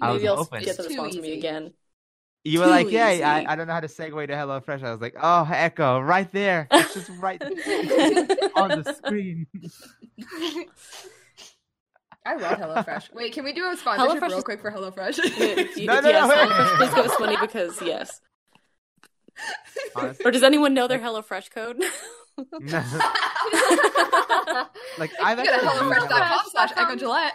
I was hoping. Get the response from me again. You were too like, yeah, I don't know how to segue to HelloFresh. I was like, oh, Echo, right there. It's just right on the screen. I love HelloFresh. Wait, can we do a sponsorship real quick for HelloFresh? No. Please give us money because yes. Honestly. Or does anyone know their HelloFresh code? No. Like, I've actually HelloFresh.com/EchoGillette.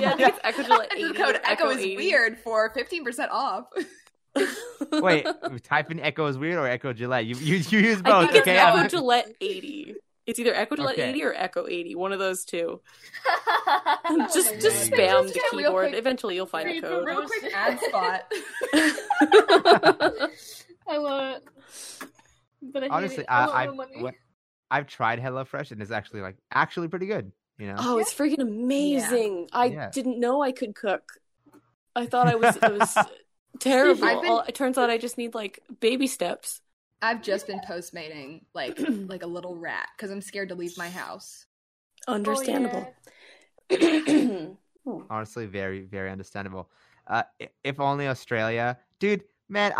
Yeah, I think it's EchoGillette. The code Echo is weird for 15% off. Wait, type in Echo is weird or Echo Gillette. You use both. I think it's Echo Gillette 80. It's either Echo Gillette 80 or Echo 80. One of those two. Just spam the keyboard. Quick, eventually, you'll find a code. Real quick ad spot. I love it. But honestly, I've tried HelloFresh and it's actually pretty good. You know? Oh, it's freaking amazing! Yeah. I didn't know I could cook. I thought it was terrible. It turns out I just need like baby steps. I've just been postmating like a little rat because I'm scared to leave my house. Understandable. Oh, yeah. Honestly, very, very understandable. If only Australia, dude, man,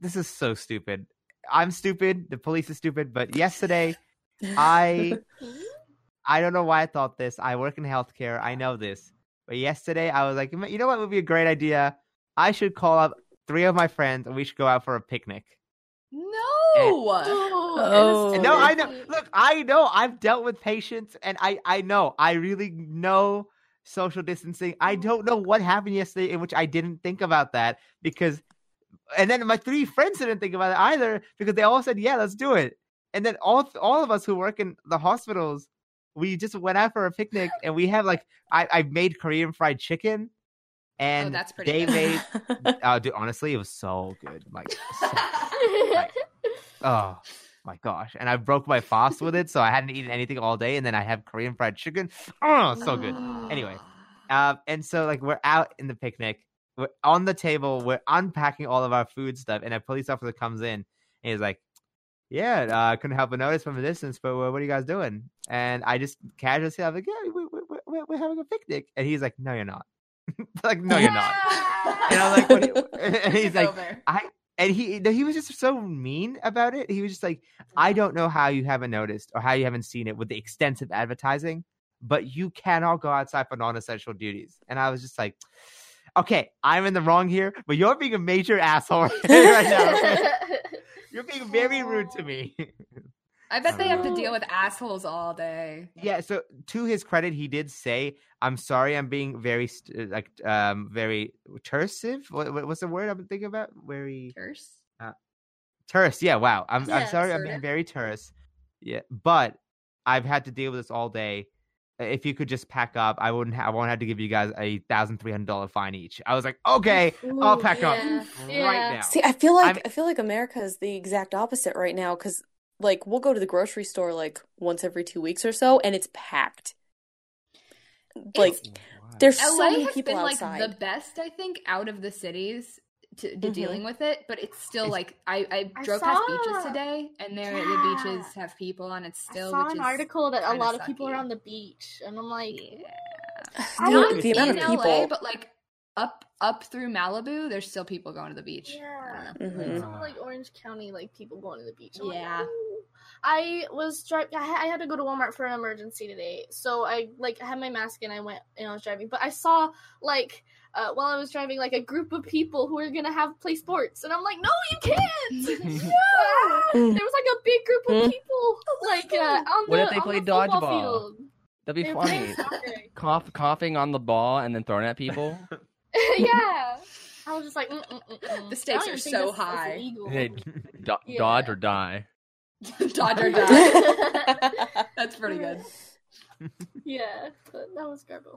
this is so stupid. I'm stupid. The police is stupid. But yesterday, I don't know why I thought this. I work in healthcare. I know this. But yesterday, I was like, you know what would be a great idea? I should call up three of my friends and we should go out for a picnic. No. No, I know. Look, I know. I've dealt with patients and I know. I really know social distancing. I don't know what happened yesterday in which I didn't think about that And then my three friends didn't think about it either because they all said, yeah, let's do it. And then all of us who work in the hospitals, we just went out for a picnic and we have I made Korean fried chicken and that's pretty good. Made, dude, honestly, it was so good. Oh my gosh. And I broke my fast with it. So I hadn't eaten anything all day. And then I have Korean fried chicken. Oh, so good. Anyway. And so we're out in the picnic. We're on the table. We're unpacking all of our food stuff, and a police officer comes in, and he's like, "Yeah, I couldn't help but notice from a distance, but what are you guys doing?" And I just casually say, "I'm like, yeah, we're having a picnic," and he's like, "No, you're not." No, you're not. And I'm like, and he's like, he was just so mean about it. He was just like, "I don't know how you haven't noticed or how you haven't seen it with the extensive advertising, but you cannot go outside for non-essential duties." And I was just like, okay, I'm in the wrong here, but you're being a major asshole right now. You're being very rude to me. I bet they have to deal with assholes all day. Yeah. So to his credit, he did say, "I'm sorry, I'm being very tersive." What's the word I've been thinking about? Very terse. Terse. Yeah. Wow. I'm sorry. Assertive. I'm being very terse. Yeah. But I've had to deal with this all day. If you could just pack up, I won't have to give you guys a $1,300 fine each. I was like, okay, I'll pack up right now. See, I feel like America is the exact opposite right now, because like we'll go to the grocery store like once every 2 weeks or so, and it's packed. Like there's so many people outside. Like the best, I think, out of the cities to dealing with it, but it's still like I drove past beaches today, and the beaches have people on it still. I saw an article that a lot of people are on the beach, and I'm like, not the amount of people, but like up through Malibu, there's still people going to the beach. Yeah, some like Orange County, like people going to the beach. I'm like, I had to go to Walmart for an emergency today, so I had my mask and I went and I was driving, but I saw like. While I was driving, like, a group of people who are going to have play sports. And I'm like, no, you can't! There was, like, a big group of people, like, on the football field. What if they play dodgeball? That'd be funny. Coughing on the ball and then throwing at people? Yeah. I was just like, the stakes are so high. Hey, dodge or die. Dodge or die. That's pretty good. Yeah, but that was garbage.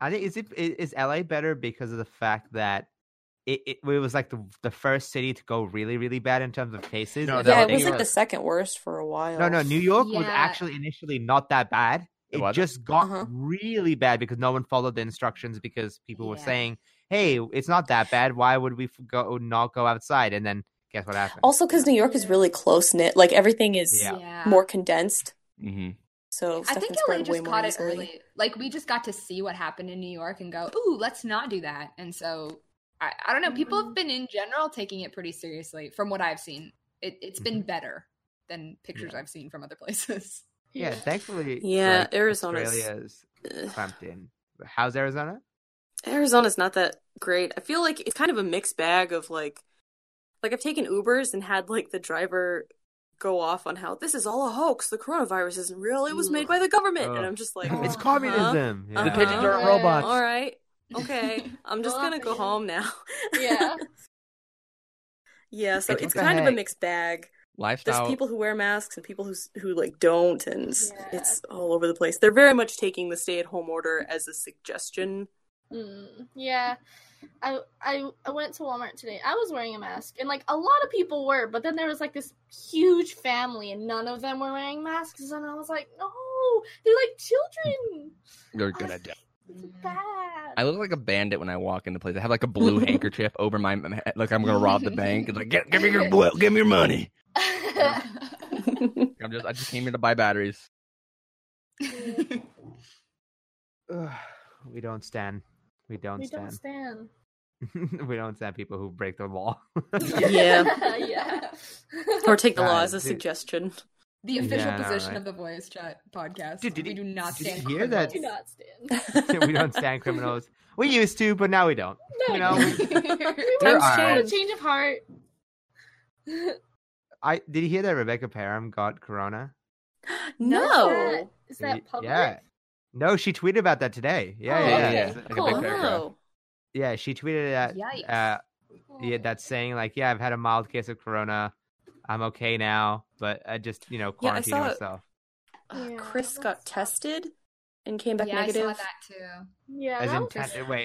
I think is LA better because of the fact that it was like the first city to go really, really bad in terms of cases. No, yeah, it was like the second worst for a while. No, New York was actually initially not that bad. It just got really bad because no one followed the instructions, because people were saying, "Hey, it's not that bad. Why would we not go outside?" And then guess what happened? Also, because New York is really close knit, like everything is more condensed. Mm-hmm. So I think LA just caught it early. Like, we just got to see what happened in New York and go, ooh, let's not do that. And so, I don't know. People have been, in general, taking it pretty seriously from what I've seen. It's been better than pictures I've seen from other places. Yeah, thankfully. Yeah, like, Australia's clamped in. How's Arizona? Arizona's not that great. I feel like it's kind of a mixed bag of, like I've taken Ubers and had, like, the driver go off on how this is all a hoax, the coronavirus isn't real, it was made by the government, and I'm just like, it's communism. The pigeons are robots. All right, okay, I'm just gonna go home now. yeah So it's kind of a mixed bag. Lifestyle. There's people who wear masks and people who like don't, and it's all over the place. They're very much taking the stay-at-home order as a suggestion. Yeah, I went to Walmart today. I was wearing a mask, and like a lot of people were, but then there was like this huge family, and none of them were wearing masks, and I was like, no, they're like children. They're gonna die. Bad. I look like a bandit when I walk into place. I have like a blue handkerchief over my head, like I'm gonna rob the bank. It's like, give me your money. I just came here to buy batteries. We don't stand. We don't stand people who break the law. yeah. Or take the law as a suggestion. The official position of the Voice Chat podcast. We do not stand criminals. We don't stand criminals. We used to, but now we don't. No, you know, a change of heart. Did you hear that Rebecca Parham got corona? No. Is that public? Yeah. No, she tweeted about that today. Yeah. Like cool. A big paragraph. Yeah, she tweeted that. That saying like, I've had a mild case of corona. I'm okay now, but I just, quarantined myself. Chris got tested and came back negative. I saw that too. Yeah. As in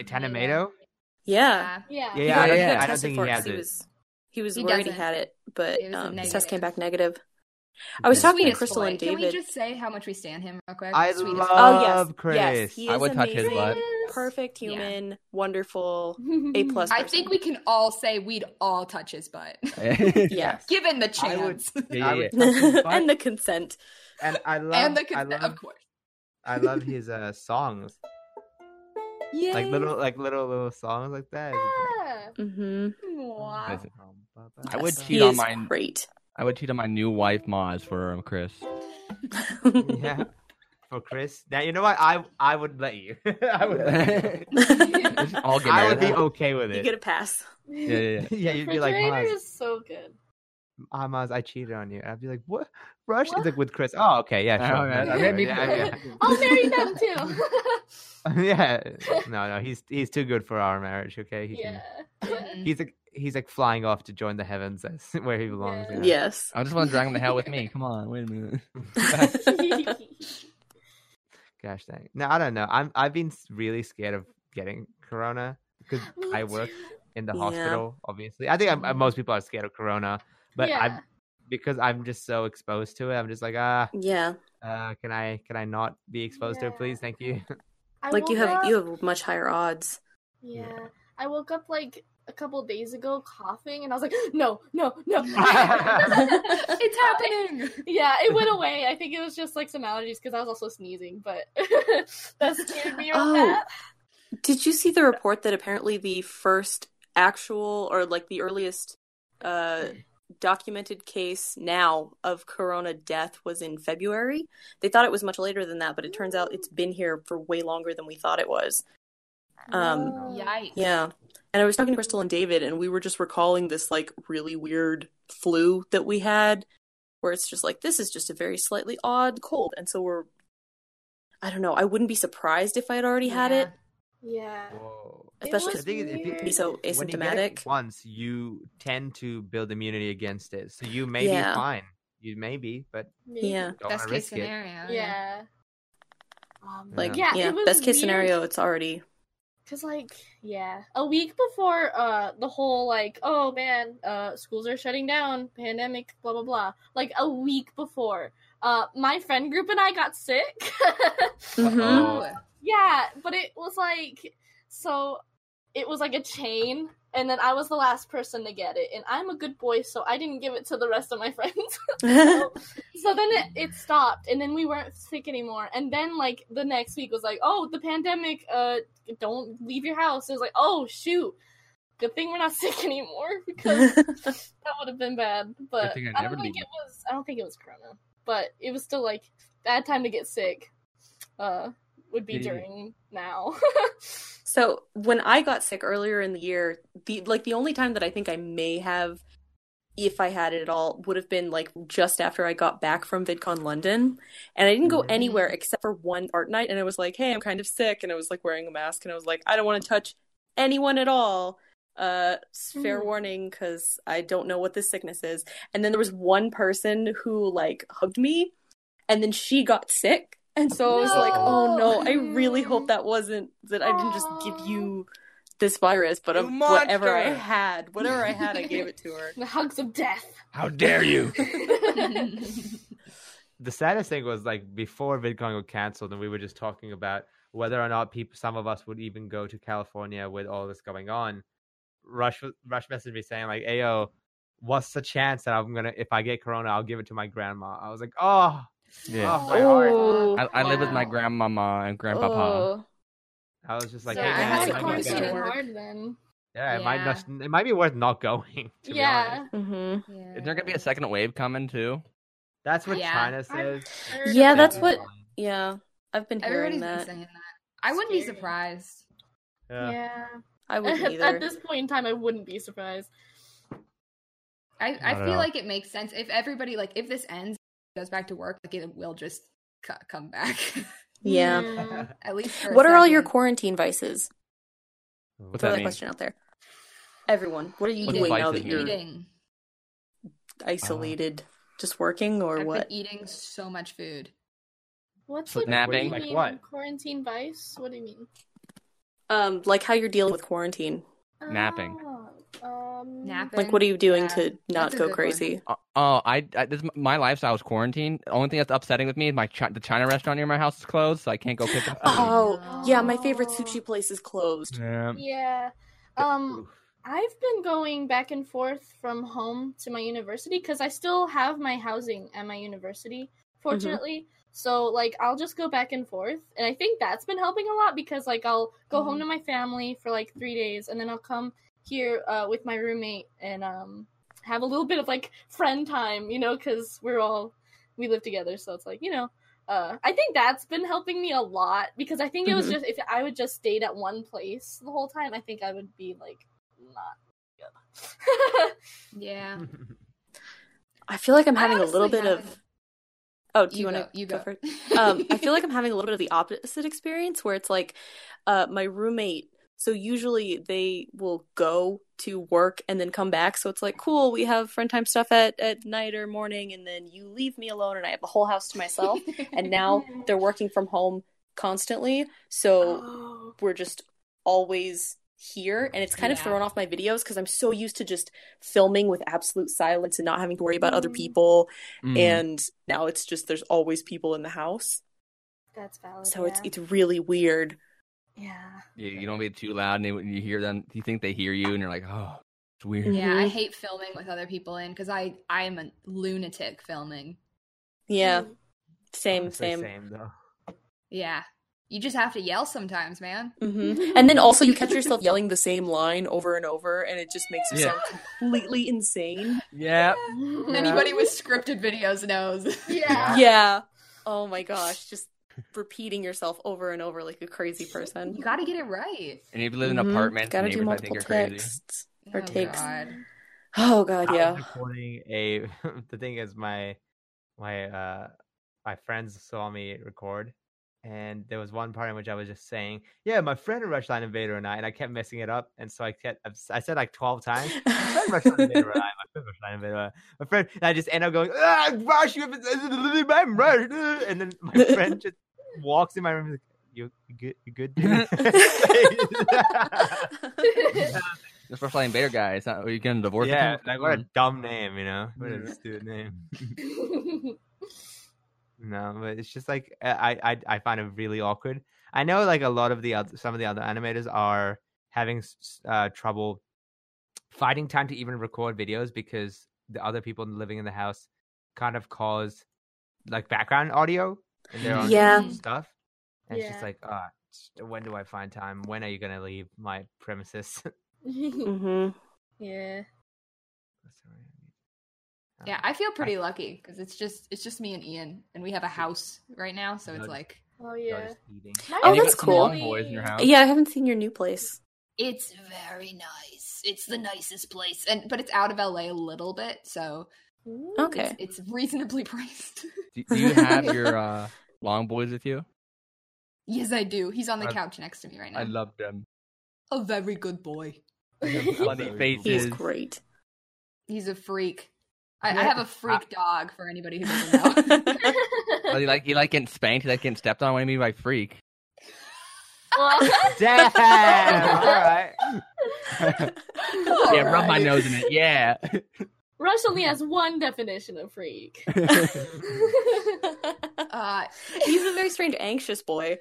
Tanamato? Yeah. Yeah. I don't think he has it. He was worried he had it, but his test came back negative. I was talking to Crystal and David. Can we just say how much we stan him real quick? I love Chris. Yes, he is I would amazing. Touch his butt. Perfect human, wonderful, A+. I think we can all say we'd all touch his butt. Yeah, given the chance. I would and the consent. And I love. And the consent, of course. I love his songs. Yeah, like little songs like that. Yeah. Mm-hmm. Wow. I would cheat on mine. Great. I would cheat on my new wife, Maz, for Chris. Yeah, for Chris. Now, you know what? I would let you. I would let you. I would be okay with it. You get a pass. Yeah. You'd be like, Maz. Refrigerator is so good. Amaz, I cheated on you. And I'd be like, what? Rush? What? It's like with Chris. Oh, okay. Yeah. Sure. Yeah. I'll marry them too. Yeah. No. He's too good for our marriage. Okay. He's like flying off to join the heavens. That's where he belongs. Yeah. Yes. I just want to drag him to hell with me. Come on. Wait a minute. Gosh dang. No, I don't know. I've been really scared of getting corona because I work in the hospital. Obviously, I think most people are scared of corona. But I'm just so exposed to it. I'm just like, can I not be exposed to it, please? Thank you. Like you have much higher odds. Yeah. I woke up like a couple of days ago coughing, and I was like, no, it's happening. Yeah, it went away. I think it was just like some allergies because I was also sneezing, but that scared me. That. Did you see the report that apparently the first actual or like the earliest documented case now of corona death was in February? They thought it was much later than that, but it turns out it's been here for way longer than we thought it was. Yikes. Yeah. And I was talking to Crystal and David, and we were just recalling this like really weird flu that we had where it's just like, this is just a very slightly odd cold. And so I don't know, I wouldn't be surprised if I had already had it. Yeah. Whoa. Especially if be so asymptomatic. When you get it once, you tend to build immunity against it. So you may be fine. You may be, but don't best case scenario. It. Yeah. Best case scenario, it's already. Because, like, a week before the whole, like, oh, man, schools are shutting down, pandemic, blah, blah, blah. Like, a week before, my friend group and I got sick. Mm-hmm. Yeah, but it was, like, so it was, like, a chain, and then I was the last person to get it. And I'm a good boy, so I didn't give it to the rest of my friends. So then it stopped, and then we weren't sick anymore. And then, like, the next week was, like, oh, the pandemic, don't leave your house. It was like, oh, shoot. Good thing we're not sick anymore because that would have been bad. But I don't think it was corona. But it was still like bad time to get sick would be during now. So when I got sick earlier in the year, the only time that I think I may have, if I had it at all, would have been like just after I got back from VidCon London, and I didn't go anywhere except for one art night, and I was like, hey, I'm kind of sick, and I was like wearing a mask, and I was like, I don't want to touch anyone at all, fair warning, because I don't know what this sickness is. And then there was one person who like hugged me, and then she got sick, and so I was like, oh no, I really hope that wasn't that I didn't just give you this virus, but whatever I had, I gave it to her. The hugs of death. How dare you! The saddest thing was like before VidCon got canceled, and we were just talking about whether or not some of us would even go to California with all this going on. Rush messaged me saying like, "Ayo, what's the chance that if I get corona, I'll give it to my grandma?" I was like, "Oh, yeah, oh, my heart." I live with my grandmama and grandpapa. Oh. I was just like, so it might be worth not going. Yeah. Is there gonna be a second wave coming too? That's what China says. Yeah, that's what. Yeah, I've been hearing that. Everybody's been saying that. I wouldn't be surprised. Yeah, I wouldn't either. At this point in time, I wouldn't be surprised. I feel like it makes sense if everybody like if this ends, goes back to work, like it will just come back. Yeah. At least. What are all your quarantine vices? What's that question out there? Everyone, what are you doing now that you're eating? Isolated, just working, or what? I've been eating so much food. What's like napping? What do you mean? Like what? Quarantine vice? What do you mean? Like how you're dealing with quarantine. Napping. Napping. Like, what are you doing to not go crazy? My lifestyle is quarantine. The only thing that's upsetting with me is the China restaurant near my house is closed, so I can't go pick up. Yeah, my favorite sushi place is closed. Yeah. I've been going back and forth from home to my university because I still have my housing at my university, fortunately. Mm-hmm. So, like, I'll just go back and forth, and I think that's been helping a lot because, like, I'll go home to my family for, like, 3 days, and then I'll come here with my roommate and have a little bit of, like, friend time, you know, because we live together, so it's like, you know, I think that's been helping me a lot because I think it was just, if I would just stayed at one place the whole time, I think I would be, like, not good. Yeah. I feel like I'm having a little bit of... Oh, do you want to... You go first. I feel like I'm having a little bit of the opposite experience where it's like my roommate... So usually they will go to work and then come back. So it's like, cool, we have friend time stuff at night or morning, and then you leave me alone and I have the whole house to myself. And now they're working from home constantly. So we're just always here. And it's kind of thrown off my videos because I'm so used to just filming with absolute silence and not having to worry about other people. And now it's just there's always people in the house. That's valid. So it's really weird. Yeah, you don't be too loud, and when you hear them, you think they hear you, and you're like, oh, it's weird. Yeah, I hate filming with other people in because I'm a lunatic filming. Yeah, same. Though. Yeah, you just have to yell sometimes, man. Mm-hmm. And then also you catch yourself yelling the same line over and over, and it just makes you sound completely insane. Yeah. Anybody with scripted videos knows. Yeah. Oh my gosh, just. Repeating yourself over and over like a crazy person. You got to get it right. And if you live in an apartment, gotta do multiple texts or takes. Oh god, yeah. The thing is, my friends saw me record, and there was one part in which I was just saying, "Yeah, my friend Rushline Invader and I," and I kept messing it up, and so I said like 12 times. My friend, and I just end up going, "Rush, you have Rush," and then my friend just walks in my room. And is like, you good? This Rushline Invader guy. It's not. Are you getting divorced? Yeah, like what a dumb name, you know? What a stupid name. No, but it's just like I find it really awkward. I know like a lot of some of the other animators are having trouble finding time to even record videos because the other people living in the house kind of cause like background audio and their own stuff. And it's just like, when do I find time? When are you going to leave my premises? Yeah. Yeah, I feel pretty lucky because it's just me and Ian, and we have a house right now, so it's like, oh yeah, oh that's cool. Yeah, I haven't seen your new place. It's very nice. It's the nicest place, but it's out of LA a little bit, so okay, it's reasonably priced. Do you have your long boys with you? Yes, I do. He's on the couch next to me right now. I love them. A very good boy. Funny faces. He's great. He's a freak. I have a freak dog for anybody who doesn't know. Oh, you like getting spanked? You like getting stepped on? What do you mean by freak? Damn! All right. Yeah, rub my nose in it. Yeah. Rush only has one definition of freak. He's a very strange, anxious boy.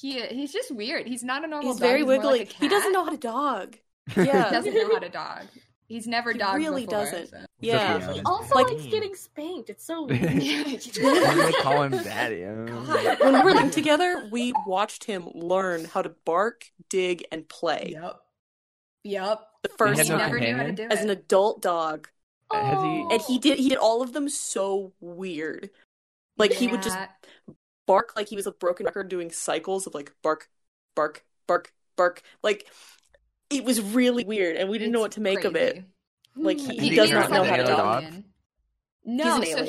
He's just weird. He's not a normal dog. He's very wiggly. Like he doesn't know how to dog. Yeah, he doesn't know how to dog. He's never dogged before. He really doesn't. So. Yeah. He also likes getting spanked. It's so weird. Why do they call him daddy? When we were living together, we watched him learn how to bark, dig, and play. Yep. The first time. He never knew how to do it. As an adult dog. Oh. And he did all of them so weird. Like, he would just bark like he was a broken record doing cycles of, like, bark, bark, bark, bark. Like... It was really weird, and we didn't know what to make of it. Like, he does not know how to dog. No, so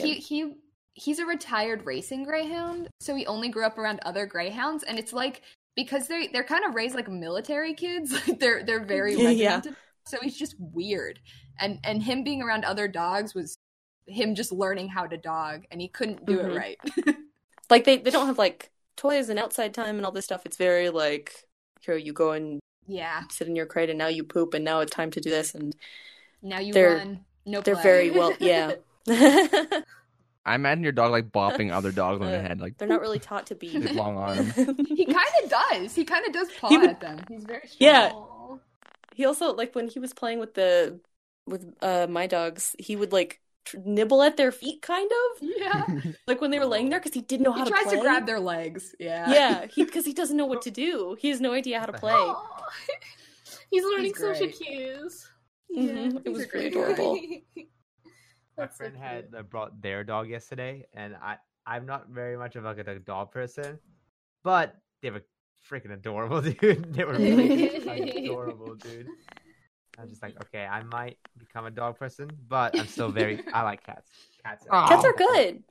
he's a retired racing greyhound, so he only grew up around other greyhounds, and it's like, because they're kind of raised like military kids, like they're very regimented, so he's just weird. And him being around other dogs was him just learning how to dog, and he couldn't do it right. Like, they don't have, like, toys and outside time and all this stuff. It's very, like, here you go and sit in your crate, and now you poop, and now it's time to do this, and now you run. No play. They're very well, I imagine your dog like bopping other dogs on the head. Like they're not really taught to be long arm. He kind of does. He kind of does paw at them. He's very small. Yeah. He also like when he was playing with my dogs, he would like nibble at their feet, kind of. Yeah. Like when they were laying there, because he didn't know how to play. He tries to grab their legs. Yeah. Yeah, because he doesn't know what to do. He has no idea how to play. Aww. He's learning social cues. Mm-hmm. It was pretty adorable. My friend had brought their dog yesterday, and I'm not very much of like a dog person, but they were freaking adorable, dude. They were really adorable, dude. I was just like, okay, I might become a dog person, but I'm still very. I like cats. Cats are good.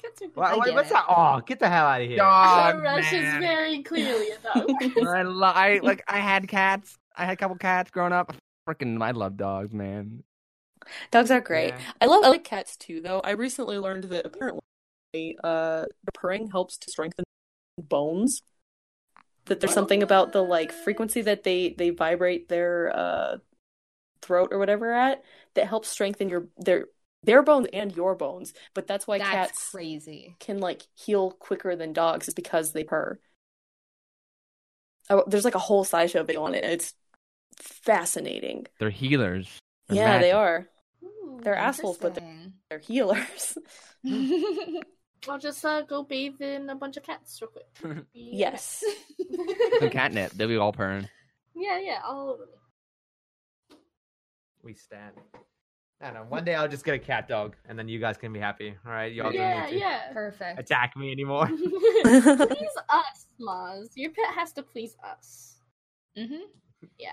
Cats are good. What's that? Oh, get the hell out of here! Dog, Rush is very clearly a dog. I had cats. I had a couple cats growing up. I love dogs, man. Dogs are great. Yeah. I like cats too, though. I recently learned that apparently, purring helps to strengthen bones. That there's something about the frequency that they vibrate their throat or whatever at that helps strengthen their bones and your bones. But that's why cats crazy can heal quicker than dogs is because they purr. There's a whole SciShow video on it. And it's fascinating. They're healers. They're magic. They are. Ooh, they're assholes, but they're healers. I'll just go bathe in a bunch of cats real quick. Yes. Some catnip. They'll be all purring. Yeah, all over me. We stand. I don't know. One day I'll just get a cat dog, and then you guys can be happy. All right? Y'all don't need to perfect. Attack me anymore. Please us, Maz. Your pet has to please us. Mm-hmm. Yeah.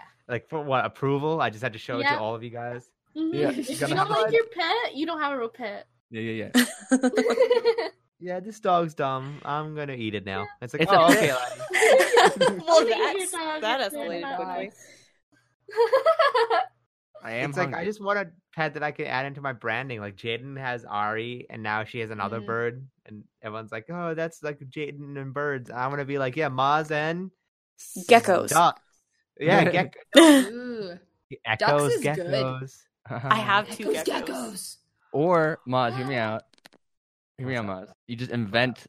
For what? Approval? I just had to show it to all of you guys? Mm-hmm. Yeah. If you don't like your pet, you don't have a real pet. Yeah. Yeah, this dog's dumb. I'm gonna eat it now. Yeah. It's like, okay, Lottie. Well, that escalated quickly. I am. It's hungry. I just want a pet that I can add into my branding. Jaden has Ari, and now she has another bird, and everyone's like, "Oh, that's Jaden and birds." I want to be like, "Yeah, Maz and geckos." Ducks. Yeah, geckos. Ducks is geckos. Good. I have two geckos. Or Maz, hear me out, Maz. You just invent,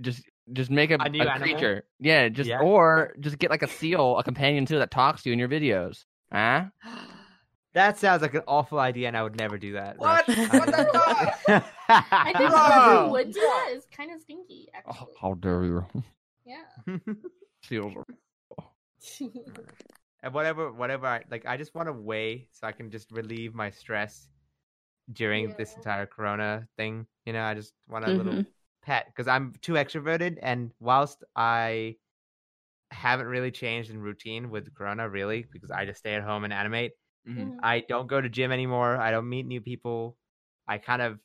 just make a new creature. Yeah, or just get a seal, a companion too that talks to you in your videos. Huh? That sounds like an awful idea, and I would never do that. What? What the fuck? I think who would do that is kind of stinky. Actually, how dare you? Yeah. Seals. And whatever. I just want a way so I can just relieve my stress during this entire corona thing. I just want a little pet because I'm too extroverted, and whilst I haven't really changed in routine with corona really because I just stay at home and animate, I don't go to gym anymore, I don't meet new people, I kind of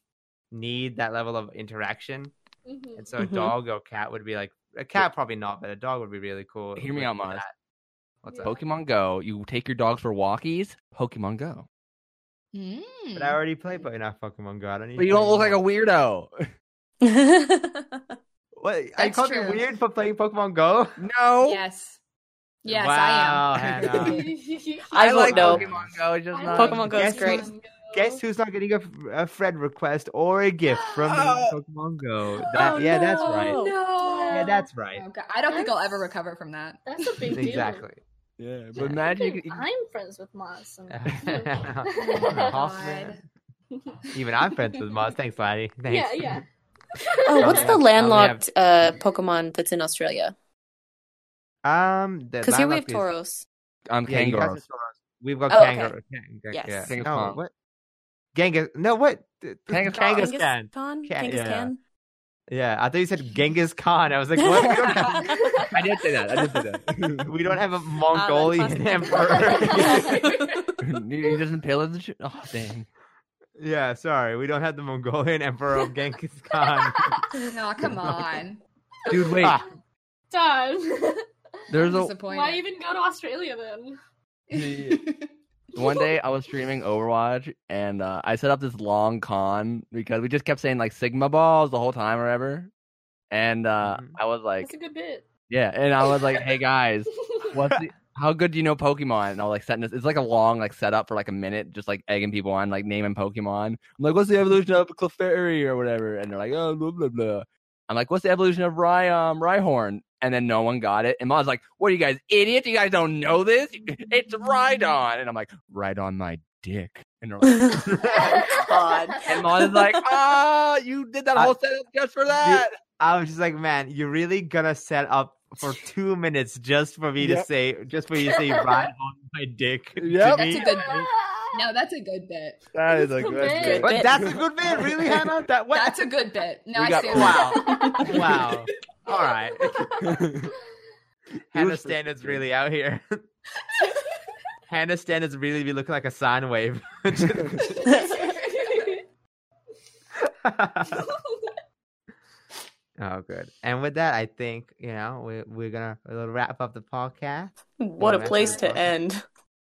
need that level of interaction, and so a dog or cat would be probably not, but a dog would be really cool. Hear me out, Maz. What's up? Pokemon Go, you take your dogs for walkies. Pokemon Go. But I already played Pokemon Go. I don't need. But you don't look like a weirdo. What? I called you weird for playing Pokemon Go? No. Yes, wow, I am. I like Pokemon Go. Pokemon Go is great. Guess who's not getting a friend request or a gift from Pokemon Go? That's right. No. Yeah, that's right. Oh, I don't think I'll ever recover from that. That's a big deal. Exactly. Yeah, but imagine I'm friends with Maz. Even I'm friends with Maz. Thanks, Laddie. Thanks. Yeah. Oh, what's the landlocked Pokemon that's in Australia? Because here we have Tauros. Kangaroos. We've got Kangaroos. Yes. Kangaskhan. Kangaskhan. Yeah, I thought you said Genghis Khan. I was like, what? I did say that. We don't have a Mongolian emperor. He doesn't pillage the shit? Oh, dang. Yeah, sorry. We don't have the Mongolian emperor of Genghis Khan. No, come on. Dude, wait. Done. Why even go to Australia then? One day I was streaming Overwatch, and I set up this long con because we just kept saying Sigma balls the whole time or whatever. And I was like, "That's a good bit." Yeah, and I was like, "Hey guys, how good do you know Pokemon?" And I was setting this. It's a long setup for a minute, just egging people on, naming Pokemon. I'm like, "What's the evolution of Clefairy or whatever?" And they're like, "Oh, blah blah blah." I'm like, "What's the evolution of Rhyhorn?" And then no one got it. And Ma's like, "What are you guys, idiots? You guys don't know this? It's Rhydon." And I'm like, "Rhydon my dick." And they're like, God. And Ma's like, you did that whole setup just for that. I was just like, man, you're really gonna set up for 2 minutes just for me to say, Rhydon my dick. Yeah, that's a good bit. No, that's a good bit. That's a good bit. But that's a good bit, really, Hannah? That's a good bit. No, I see. Wow. All right. Hannah's standards really out here. Hannah Stan is really be looking like a sine wave. Oh, good. And with that, I think, you know, we're going to wrap up the podcast. What a place to end.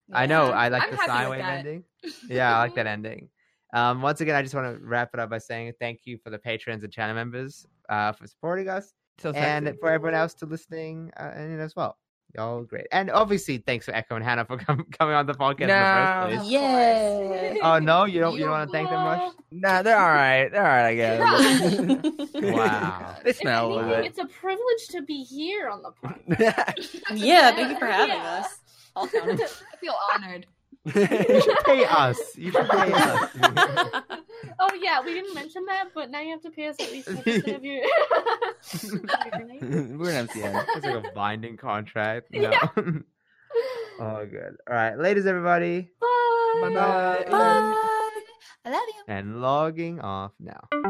Yeah. I know. I like the sine wave ending. Yeah, I like that ending. Once again, I just want to wrap it up by saying thank you for the patrons and channel members for supporting us. So and for everyone else to listening in as well. Y'all great. And obviously, thanks for Echo and Hannah for coming on the podcast in the first place. Yeah. Oh, no? You don't want to thank them much? Nah, they're all right. They're all right, I guess. Wow. They smell a little bit. It's a privilege to be here on the podcast. Yeah, thank you for having us. Also, I feel honored. You should pay us. You should pay us. Oh yeah, we didn't mention that, but now you have to pay us at least 50% of your. We're an MCN. It's like a binding contract. No. Yeah. Oh good. All right, ladies, everybody. Bye. Bye. Bye. I love you. And logging off now.